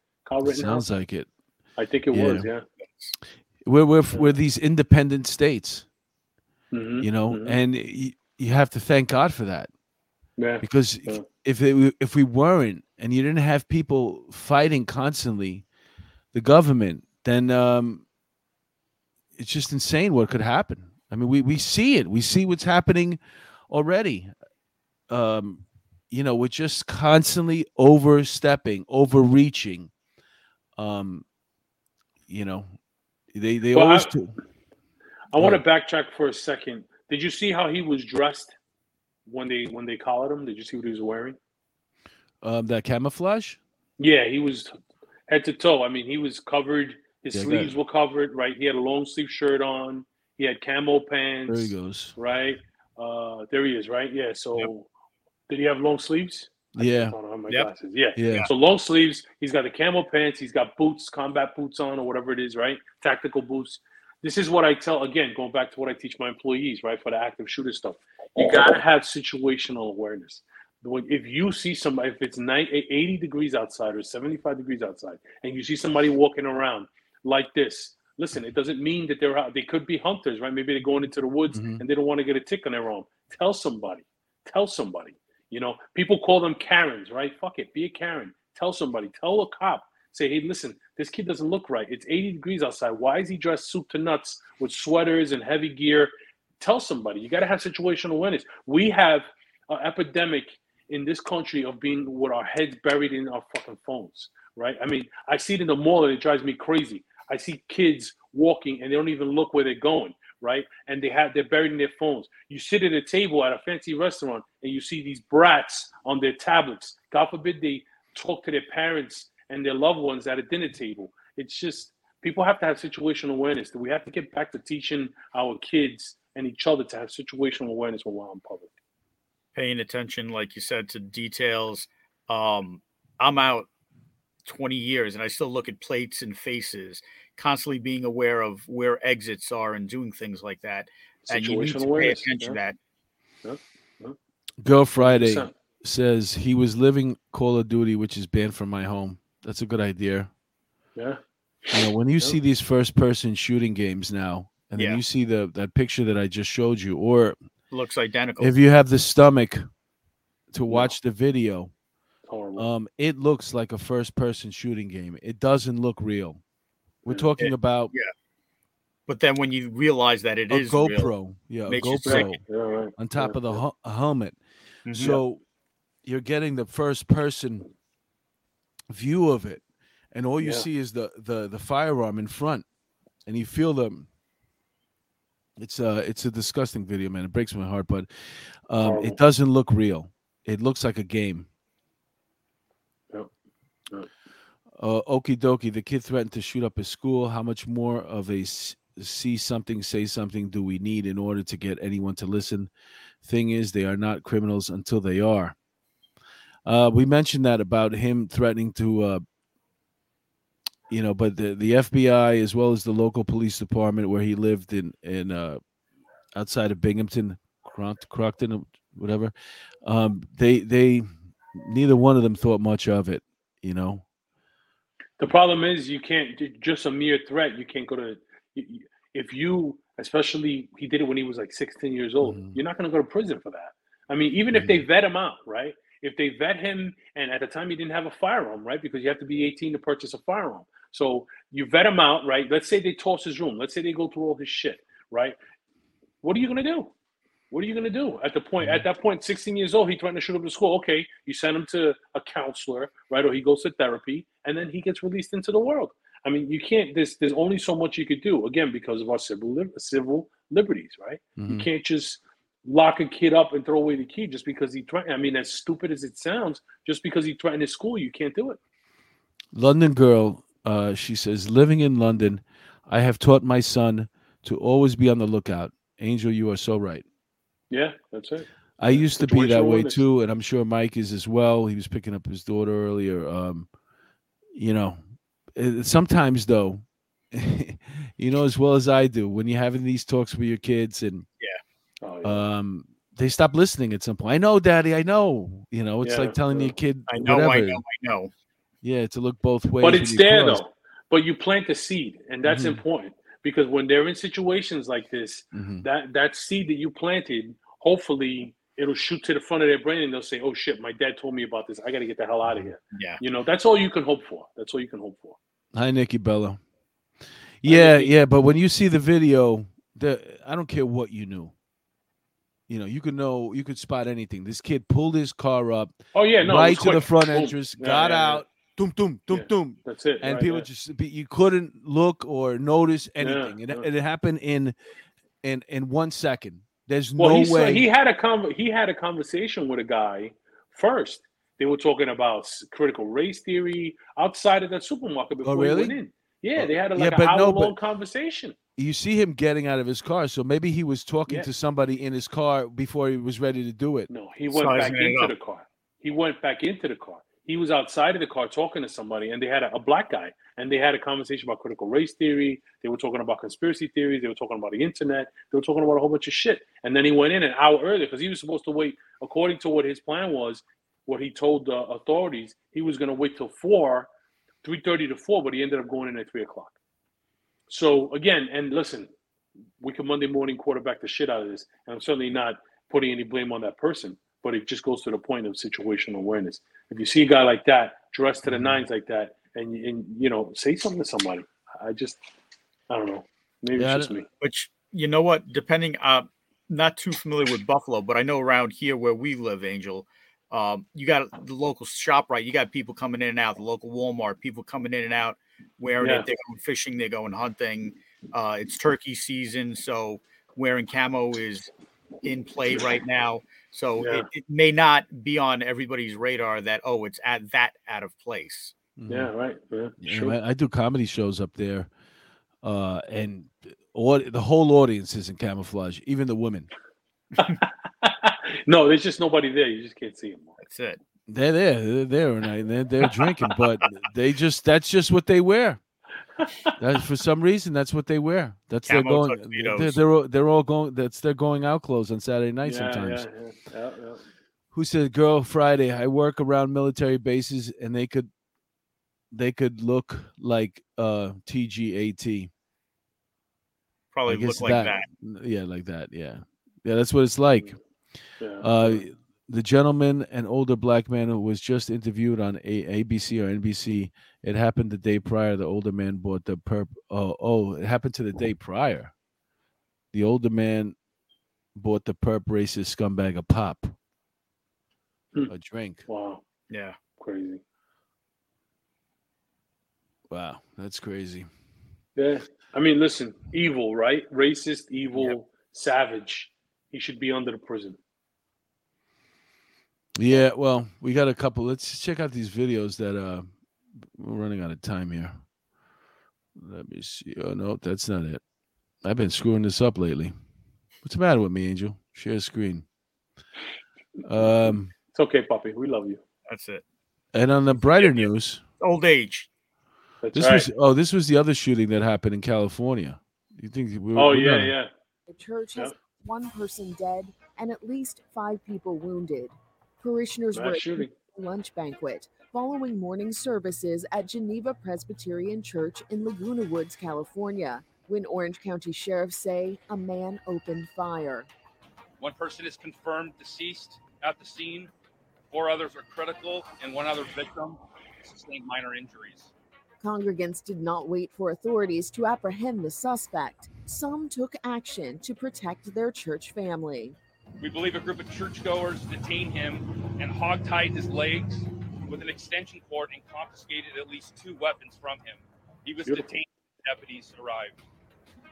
Sounds like it. I think it was, yeah. We're these independent states, and you have to thank God for that. Yeah. Because if we weren't, and you didn't have people fighting constantly, the government, then it's just insane what could happen. I mean, we see it. We see what's happening already. We're just constantly overstepping, overreaching. They always do. I want to backtrack for a second. Did you see how he was dressed when they collared him? Did you see what he was wearing? That camouflage? Yeah, he was head to toe. I mean, he was covered. His sleeves were covered, right? He had a long sleeve shirt on. He had camo pants. There he goes. Right? There he is, right? Yeah, so did he have long sleeves? Yeah. So long sleeves. He's got the camo pants. He's got boots, combat boots on, or whatever it is, right? Tactical boots. This is what I tell, again, going back to what I teach my employees, right? For the active shooter stuff, you gotta have situational awareness. If you see somebody, if it's 80 degrees outside or 75 degrees outside, and you see somebody walking around like this, listen, it doesn't mean that they're out. They could be hunters, right? Maybe they're going into the woods and they don't want to get a tick on their arm. Tell somebody. You know, people call them Karens, right? Fuck it. Be a Karen. Tell somebody. Tell a cop. Say, hey, listen, this kid doesn't look right. It's 80 degrees outside. Why is he dressed soup to nuts with sweaters and heavy gear? Tell somebody. You got to have situational awareness. We have an epidemic in this country of being with our heads buried in our fucking phones, right? I mean, I see it in the mall and it drives me crazy. I see kids walking and they don't even look where they're going. Right, and they're buried in their phones. You sit at a table at a fancy restaurant, and you see these brats on their tablets. God forbid they talk to their parents and their loved ones at a dinner table. It's just people have to have situational awareness. We have to get back to teaching our kids and each other to have situational awareness when we're out in public. Paying attention, like you said, to details. I'm out 20 years, and I still look at plates and faces. Constantly being aware of where exits are and doing things like that. And you need to pay attention to that. Girl Friday says he was living Call of Duty, which is banned from my home. That's a good idea. Yeah. You know, when you see these first-person shooting games now, and then you see that picture that I just showed you, or looks identical. If you have the stomach to watch the video, Horrible. It looks like a first-person shooting game. It doesn't look real. We're talking about But then when you realize that it is GoPro, real, GoPro on top of the helmet, so you're getting the first-person view of it, and all you see is the firearm in front, and you feel them. It's a disgusting video, man. It breaks my heart, but it doesn't look real. It looks like a game. Yep. Okie dokie. The kid threatened to shoot up his school. How much more of a see something, say something do we need in order to get anyone to listen? Thing is, they are not criminals until they are. We mentioned that about him threatening to, but the FBI, as well as the local police department where he lived in outside of Binghamton, Crocton, whatever, they neither one of them thought much of it, The problem is you can't just a mere threat. You can't go to especially he did it when he was like 16 years old. Mm-hmm. You're not going to go to prison for that. I mean, even if they vet him out, right? If they vet him, and at the time he didn't have a firearm, right? Because you have to be 18 to purchase a firearm. So you vet him out, right? Let's say they toss his room. Let's say they go through all his shit, right? What are you going to do? What are you going to do? At that point, 16 years old, he threatened to shoot up the school. Okay, you send him to a counselor, right? Or he goes to therapy, and then he gets released into the world. I mean, you can't. There's only so much you could do, again, because of our civil liberties, right? Mm-hmm. You can't just lock a kid up and throw away the key just because he threatened. I mean, as stupid as it sounds, just because he threatened his school, you can't do it. London girl, she says, living in London, I have taught my son to always be on the lookout. Angel, you are so right. Yeah, that's it. I used to be that way too, and I'm sure Mike is as well. He was picking up his daughter earlier. Sometimes though, as well as I do, when you're having these talks with your kids and they stop listening at some point. I know, Daddy, I know. It's like telling your kid, I know. Yeah, to look both ways. But it's there though. But you plant the seed, and that's important. Because when they're in situations like this, that seed that you planted, hopefully it'll shoot to the front of their brain and they'll say, oh, shit, my dad told me about this. I got to get the hell out of here. Yeah. That's all you can hope for. That's all you can hope for. Hi, Nikki Bello. Yeah, yeah. But when you see the video, I don't care what you knew. You could spot anything. This kid pulled his car up right to the front entrance, got out. Doom, doom, doom, doom. That's it. And right, people you couldn't look or notice anything. Yeah, it happened in 1 second. There's no way. He had a conversation with a guy first. They were talking about critical race theory outside of that supermarket before he went in. Yeah, they had an hour-long conversation. You see him getting out of his car, so maybe he was talking to somebody in his car before he was ready to do it. No, he went back into the car. He went back into the car. He was outside of the car talking to somebody, and they had a black guy, and they had a conversation about critical race theory. They were talking about conspiracy theories. They were talking about the internet. They were talking about a whole bunch of shit. And then he went in an hour earlier because he was supposed to wait, according to what his plan was, what he told the authorities, he was going to wait till 3:30 to 4, but he ended up going in at 3 o'clock. So, again, and listen, we can Monday morning quarterback the shit out of this, and I'm certainly not putting any blame on that person. But it just goes to the point of situational awareness. If you see a guy like that, dressed to the nines like that, and say something to somebody, I don't know. Maybe it's just me. Which, you know what, depending, not too familiar with Buffalo, but I know around here where we live, Angel, you got the local shop, right? You got people coming in and out, the local Walmart, people coming in and out, wearing it. They're going fishing, they're going hunting. It's turkey season, so wearing camo is in play right now. So it may not be on everybody's radar that, it's at that out of place. Yeah, right. Yeah, sure. I do comedy shows up there, and the whole audience is in camouflage, even the women. No, there's just nobody there. You just can't see them. That's it. They're there. They're drinking, but that's just what they wear. For some reason, that's what they wear. That's their going. They're all going. That's their going out clothes on Saturday night sometimes. Yeah. Who said, "Girl, Friday? I work around military bases, and they could look like TGAT. Probably look like that. Yeah, like that. Yeah, that's what it's like. Yeah. The gentleman, an older black man who was just interviewed on ABC or NBC. It happened the day prior. The older man bought the perp. It happened to the day prior. The older man bought the perp racist scumbag a pop, a drink. Wow. Yeah. Crazy. Wow. That's crazy. Yeah. I mean, listen, evil, right? Racist, evil, savage. He should be under the prison. Yeah, well, we got a couple. Let's check out these videos that we're running out of time here. Let me see. Oh, no, that's not it. I've been screwing this up lately. What's the matter with me, Angel? Share screen. It's okay, Poppy. We love you. That's it. And on the brighter news. Old age. This was the other shooting that happened in California. You think we were. The church has one person dead and at least 5 people wounded. Parishioners were at a lunch banquet following morning services at Geneva Presbyterian Church in Laguna Woods, California, when Orange County sheriffs say a man opened fire. One person is confirmed deceased at the scene. 4 others are critical, and 1 other victim sustained minor injuries. Congregants did not wait for authorities to apprehend the suspect. Some took action to protect their church family. We believe a group of churchgoers detained him and hogtied his legs with an extension cord and confiscated at least 2 weapons from him. He was detained when deputies arrived.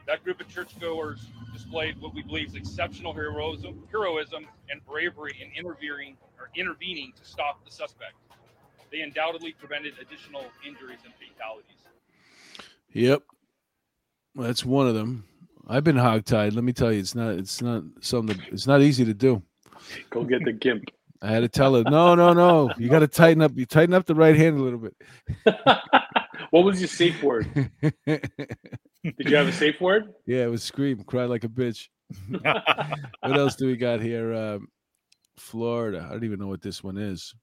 That group of churchgoers displayed what we believe is exceptional heroism and bravery in intervening to stop the suspect. They undoubtedly prevented additional injuries and fatalities. Yep. That's one of them. I've been hogtied. Let me tell you, it's not easy to do. Go get the gimp. I had to tell her, no. You got to tighten up. You tighten up the right hand a little bit. What was your safe word? Did you have a safe word? Yeah, it was scream, cry like a bitch. What else do we got here? Florida. I don't even know what this one is.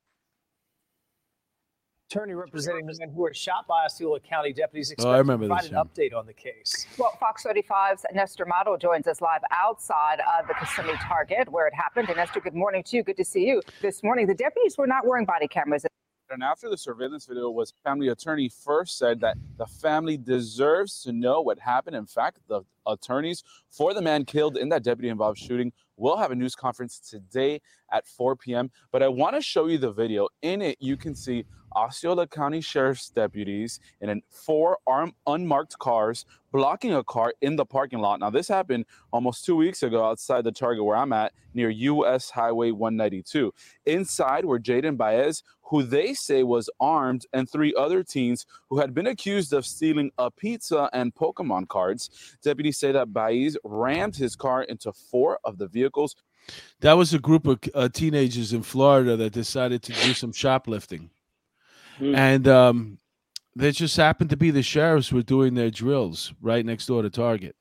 Attorney representing men who were shot by Osceola County deputies expected to provide an update on the case. Well, Fox 35's Nestor Mato joins us live outside of the Kissimmee Target where it happened. And Nestor, good morning to you. Good to see you. This morning, the deputies were not wearing body cameras. And after the surveillance video was family attorney first said that the family deserves to know what happened. In fact, the attorneys for the man killed in that deputy-involved shooting will have a news conference today at 4 p.m. But I want to show you the video. In it, you can see Osceola County Sheriff's deputies in 4 armed unmarked cars blocking a car in the parking lot. Now, this happened almost 2 weeks ago outside the Target where I'm at near U.S. Highway 192. Inside were Jaden Baez, who they say was armed, and 3 other teens who had been accused of stealing a pizza and Pokemon cards. Deputies say that Baez rammed his car into 4 of the vehicles. That was a group of teenagers in Florida that decided to do some shoplifting. And they just happened to be the sheriffs were doing their drills right next door to Target.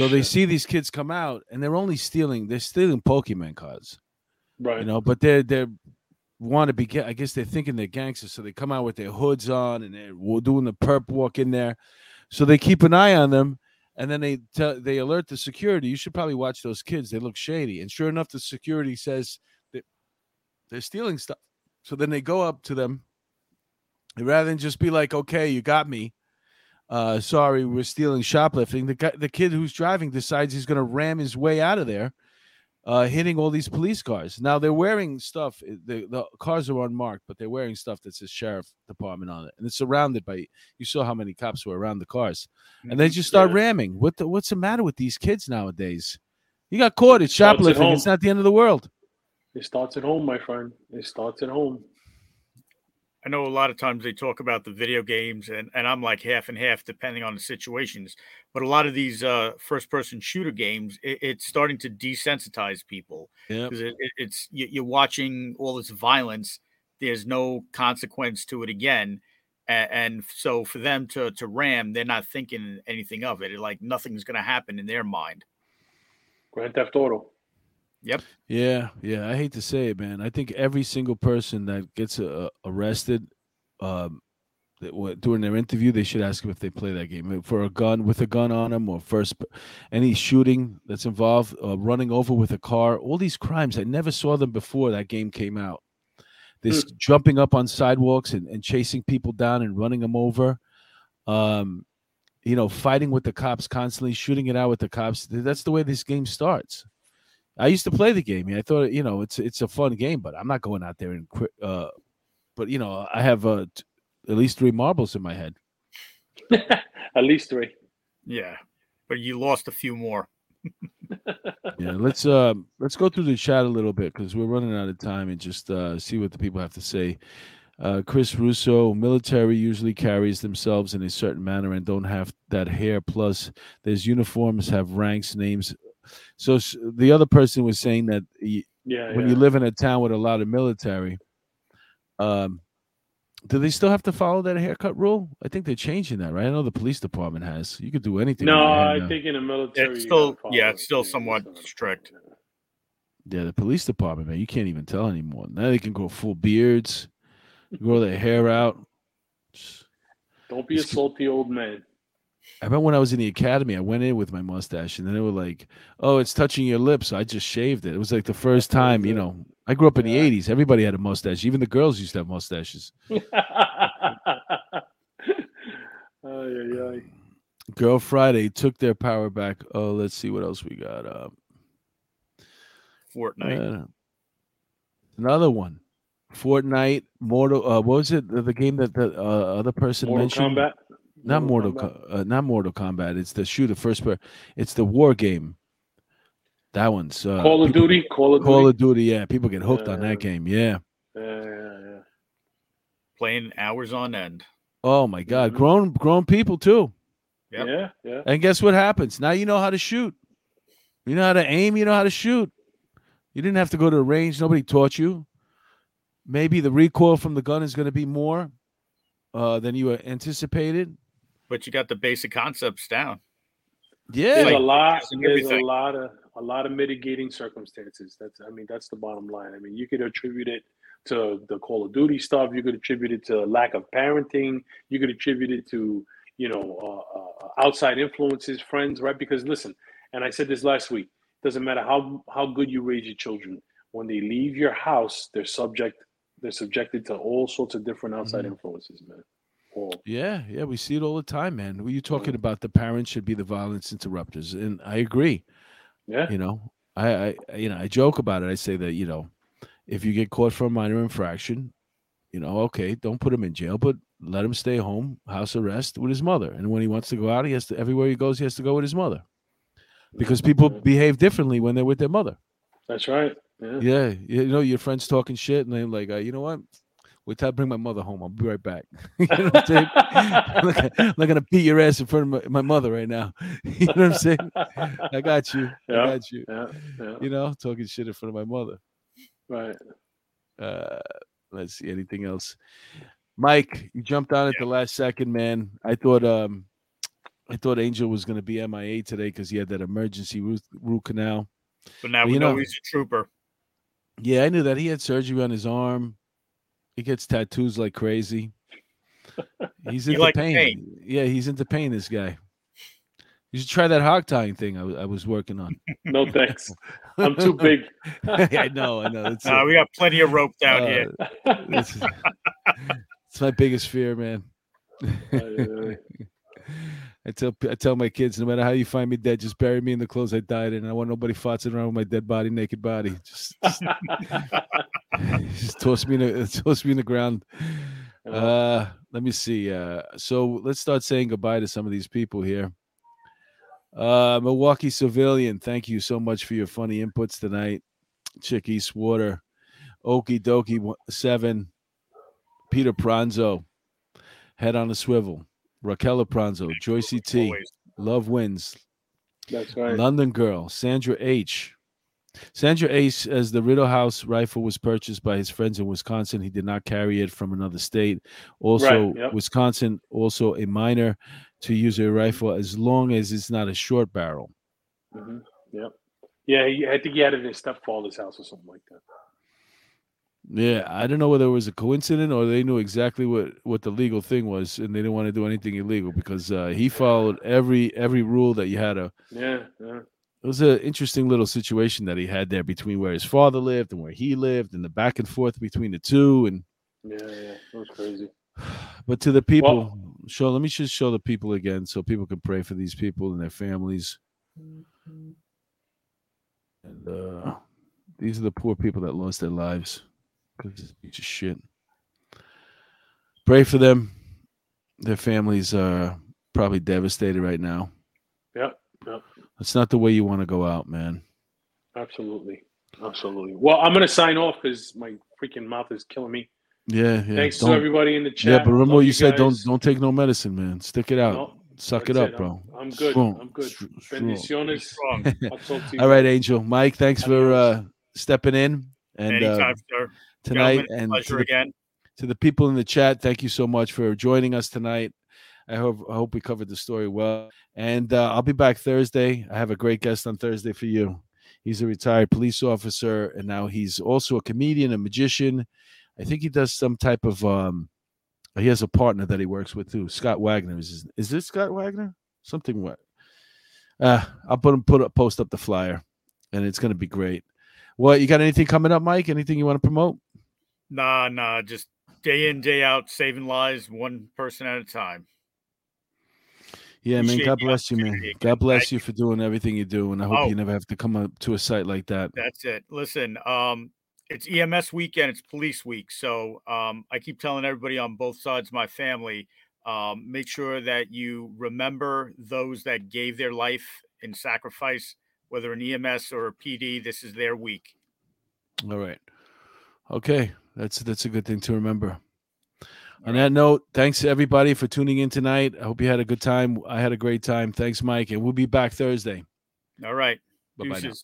They see these kids come out, and they're only stealing. They're stealing Pokemon cards, right? You know, but they're want to be. I guess they're thinking they're gangsters, so they come out with their hoods on and they're doing the perp walk in there. So they keep an eye on them, and then they alert the security. You should probably watch those kids. They look shady, and sure enough, the security says that they're stealing stuff. So then they go up to them. Rather than just be like, okay, you got me. Sorry, we're stealing shoplifting. The kid who's driving decides he's going to ram his way out of there, hitting all these police cars. Now, they're wearing stuff. The cars are unmarked, but they're wearing stuff that says Sheriff Department on it. And it's surrounded by – you saw how many cops were around the cars. And they just start ramming. What's the matter with these kids nowadays? You got caught at shoplifting. It's not the end of the world. It starts at home, my friend. It starts at home. I know a lot of times they talk about the video games, and I'm like half and half depending on the situations. But a lot of these first-person shooter games, it's starting to desensitize people. Yep. 'Cause it's you're watching all this violence. There's no consequence to it again. And so for them to ram, they're not thinking anything of it. Like nothing's going to happen in their mind. Grand Theft Auto. Yep. Yeah. I hate to say it, man. I think every single person that gets arrested during their interview, they should ask him if they play that game for a gun, with a gun on him, or first any shooting that's involved, running over with a car. All these crimes, I never saw them before that game came out. This jumping up on sidewalks and chasing people down and running them over, fighting with the cops constantly, shooting it out with the cops. That's the way this game starts. I used to play the game. I thought, it's a fun game, but I'm not going out there and quit. But, I have at least 3 marbles in my head. At least 3. Yeah, but you lost a few more. Yeah, let's go through the chat a little bit because we're running out of time, and just see what the people have to say. Chris Russo, military usually carries themselves in a certain manner and don't have that hair. Plus, there's uniforms, have ranks, names. So the other person was saying that you live in a town with a lot of military, do they still have to follow that haircut rule? I think they're changing that, right? I know the police department has. You could do anything. No, I think in the military, it's still somewhat strict. Yeah, the police department, man, you can't even tell anymore. Now they can grow full beards, grow their hair out. Don't be a salty old man. I remember when I was in the academy, I went in with my mustache, and then they were like, "Oh, it's touching your lips." I just shaved it. It was like the first time, I grew up in the 80s. Everybody had a mustache. Even the girls used to have mustaches. Girl Friday took their power back. Oh, let's see what else we got. Fortnite. Another one. Fortnite. Mortal. What was it? The game that the other person mentioned? Mortal Kombat. Not Mortal Kombat. It's the shooter first person. It's the war game. That one's Call of Duty. Yeah, people get hooked on that game. Yeah. Yeah. Playing hours on end. Oh my God, grown people too. Yep. Yeah. And guess what happens? Now you know how to shoot. You know how to aim. You know how to shoot. You didn't have to go to a range. Nobody taught you. Maybe the recoil from the gun is going to be more than you anticipated. But you got the basic concepts down. Yeah, there's a lot of mitigating circumstances. That's the bottom line. You could attribute it to the Call of Duty stuff. You could attribute it to lack of parenting. You could attribute it to, outside influences, friends, right? Because listen, and I said this last week, it doesn't matter how good you raise your children. When they leave your house, they're subjected to all sorts of different outside influences, man. Yeah, we see it all the time, man. Were you talking about the parents should be the violence interrupters? And I agree. Yeah. I joke about it. I say that, if you get caught for a minor infraction, okay, don't put him in jail, but let him stay home, house arrest with his mother. And when he wants to go out, everywhere he goes, he has to go with his mother. Because people behave differently when they're with their mother. That's right. Yeah. Your friend's talking shit and they're like, you know what? Wait till I bring my mother home. I'll be right back. I'm not gonna beat your ass in front of my mother right now. You know what I'm saying? I got you. Yeah, I got you. Yeah, yeah. Talking shit in front of my mother. Right. Let's see anything else. Mike, you jumped on at the last second, man. I thought Angel was gonna be MIA today because he had that emergency root canal. But now we know he's a trooper. Yeah, I knew that he had surgery on his arm. He gets tattoos like crazy. He's into pain. Yeah, he's into pain, this guy. You should try that hog tying thing I was working on. No thanks. I'm too big. I know. We got plenty of rope down here. It's my biggest fear, man. I tell my kids, no matter how you find me dead, just bury me in the clothes I died in. I want nobody farting around with my dead body, naked body. Just just toss me in the ground. Let me see. So let's start saying goodbye to some of these people here. Milwaukee Civilian, thank you so much for your funny inputs tonight. Chick Eastwater, Okie Dokie 7, Peter Pranzo, Head on a Swivel. Raquel Apranzo, Joyce T, Love Wins. That's right. London Girl, Sandra H. Sandra Ace, as the Riddle House rifle was purchased by his friends in Wisconsin, he did not carry it from another state. Also, right, yep. Wisconsin, also a minor to use a rifle as long as it's not a short barrel. Mm-hmm. Yep. Yeah, I think he had it in his stepfather's house or something like that. Yeah, I don't know whether it was a coincidence or they knew exactly what the legal thing was, and they didn't want to do anything illegal because he followed every rule that you had to. Yeah. It was an interesting little situation that he had there between where his father lived and where he lived, and the back and forth between the two. And yeah, it was crazy. But to the people, let me just show the people again so people can pray for these people and their families. And these are the poor people that lost their lives because this piece of shit. Pray for them. Their families are probably devastated right now. Yep. That's not the way you want to go out, man. Absolutely. Well, I'm going to sign off because my freaking mouth is killing me. Yeah. Thanks to everybody in the chat. Yeah, but remember you said don't take no medicine, man. Stick it out. No, suck it up, bro. I'm good. Strong. Bendiciones. All right, Angel. Mike, thanks for stepping in. And, anytime, sir. Tonight. And pleasure again. To the people in the chat, thank you so much for joining us tonight. I hope we covered the story well. And I'll be back Thursday. I have a great guest on Thursday for you. He's a retired police officer, and now he's also a comedian, a magician. I think he does some type of he has a partner that he works with too. Scott Wagner. Is this Scott Wagner? Something what? I'll post up the flyer, and it's going to be great. Well, you got anything coming up, Mike? Anything you want to promote? Nah, just day in, day out, saving lives one person at a time. Yeah, man, God bless you, man. God bless you for doing everything you do, and I hope you never have to come up to a site like that. That's it. Listen, it's EMS weekend. It's police week. So I keep telling everybody on both sides of my family, make sure that you remember those that gave their life in sacrifice, whether an EMS or a PD. This is their week. All right. Okay. That's a good thing to remember. On that note, thanks to everybody for tuning in tonight. I hope you had a good time. I had a great time. Thanks, Mike. And we'll be back Thursday. All right. Bye-bye.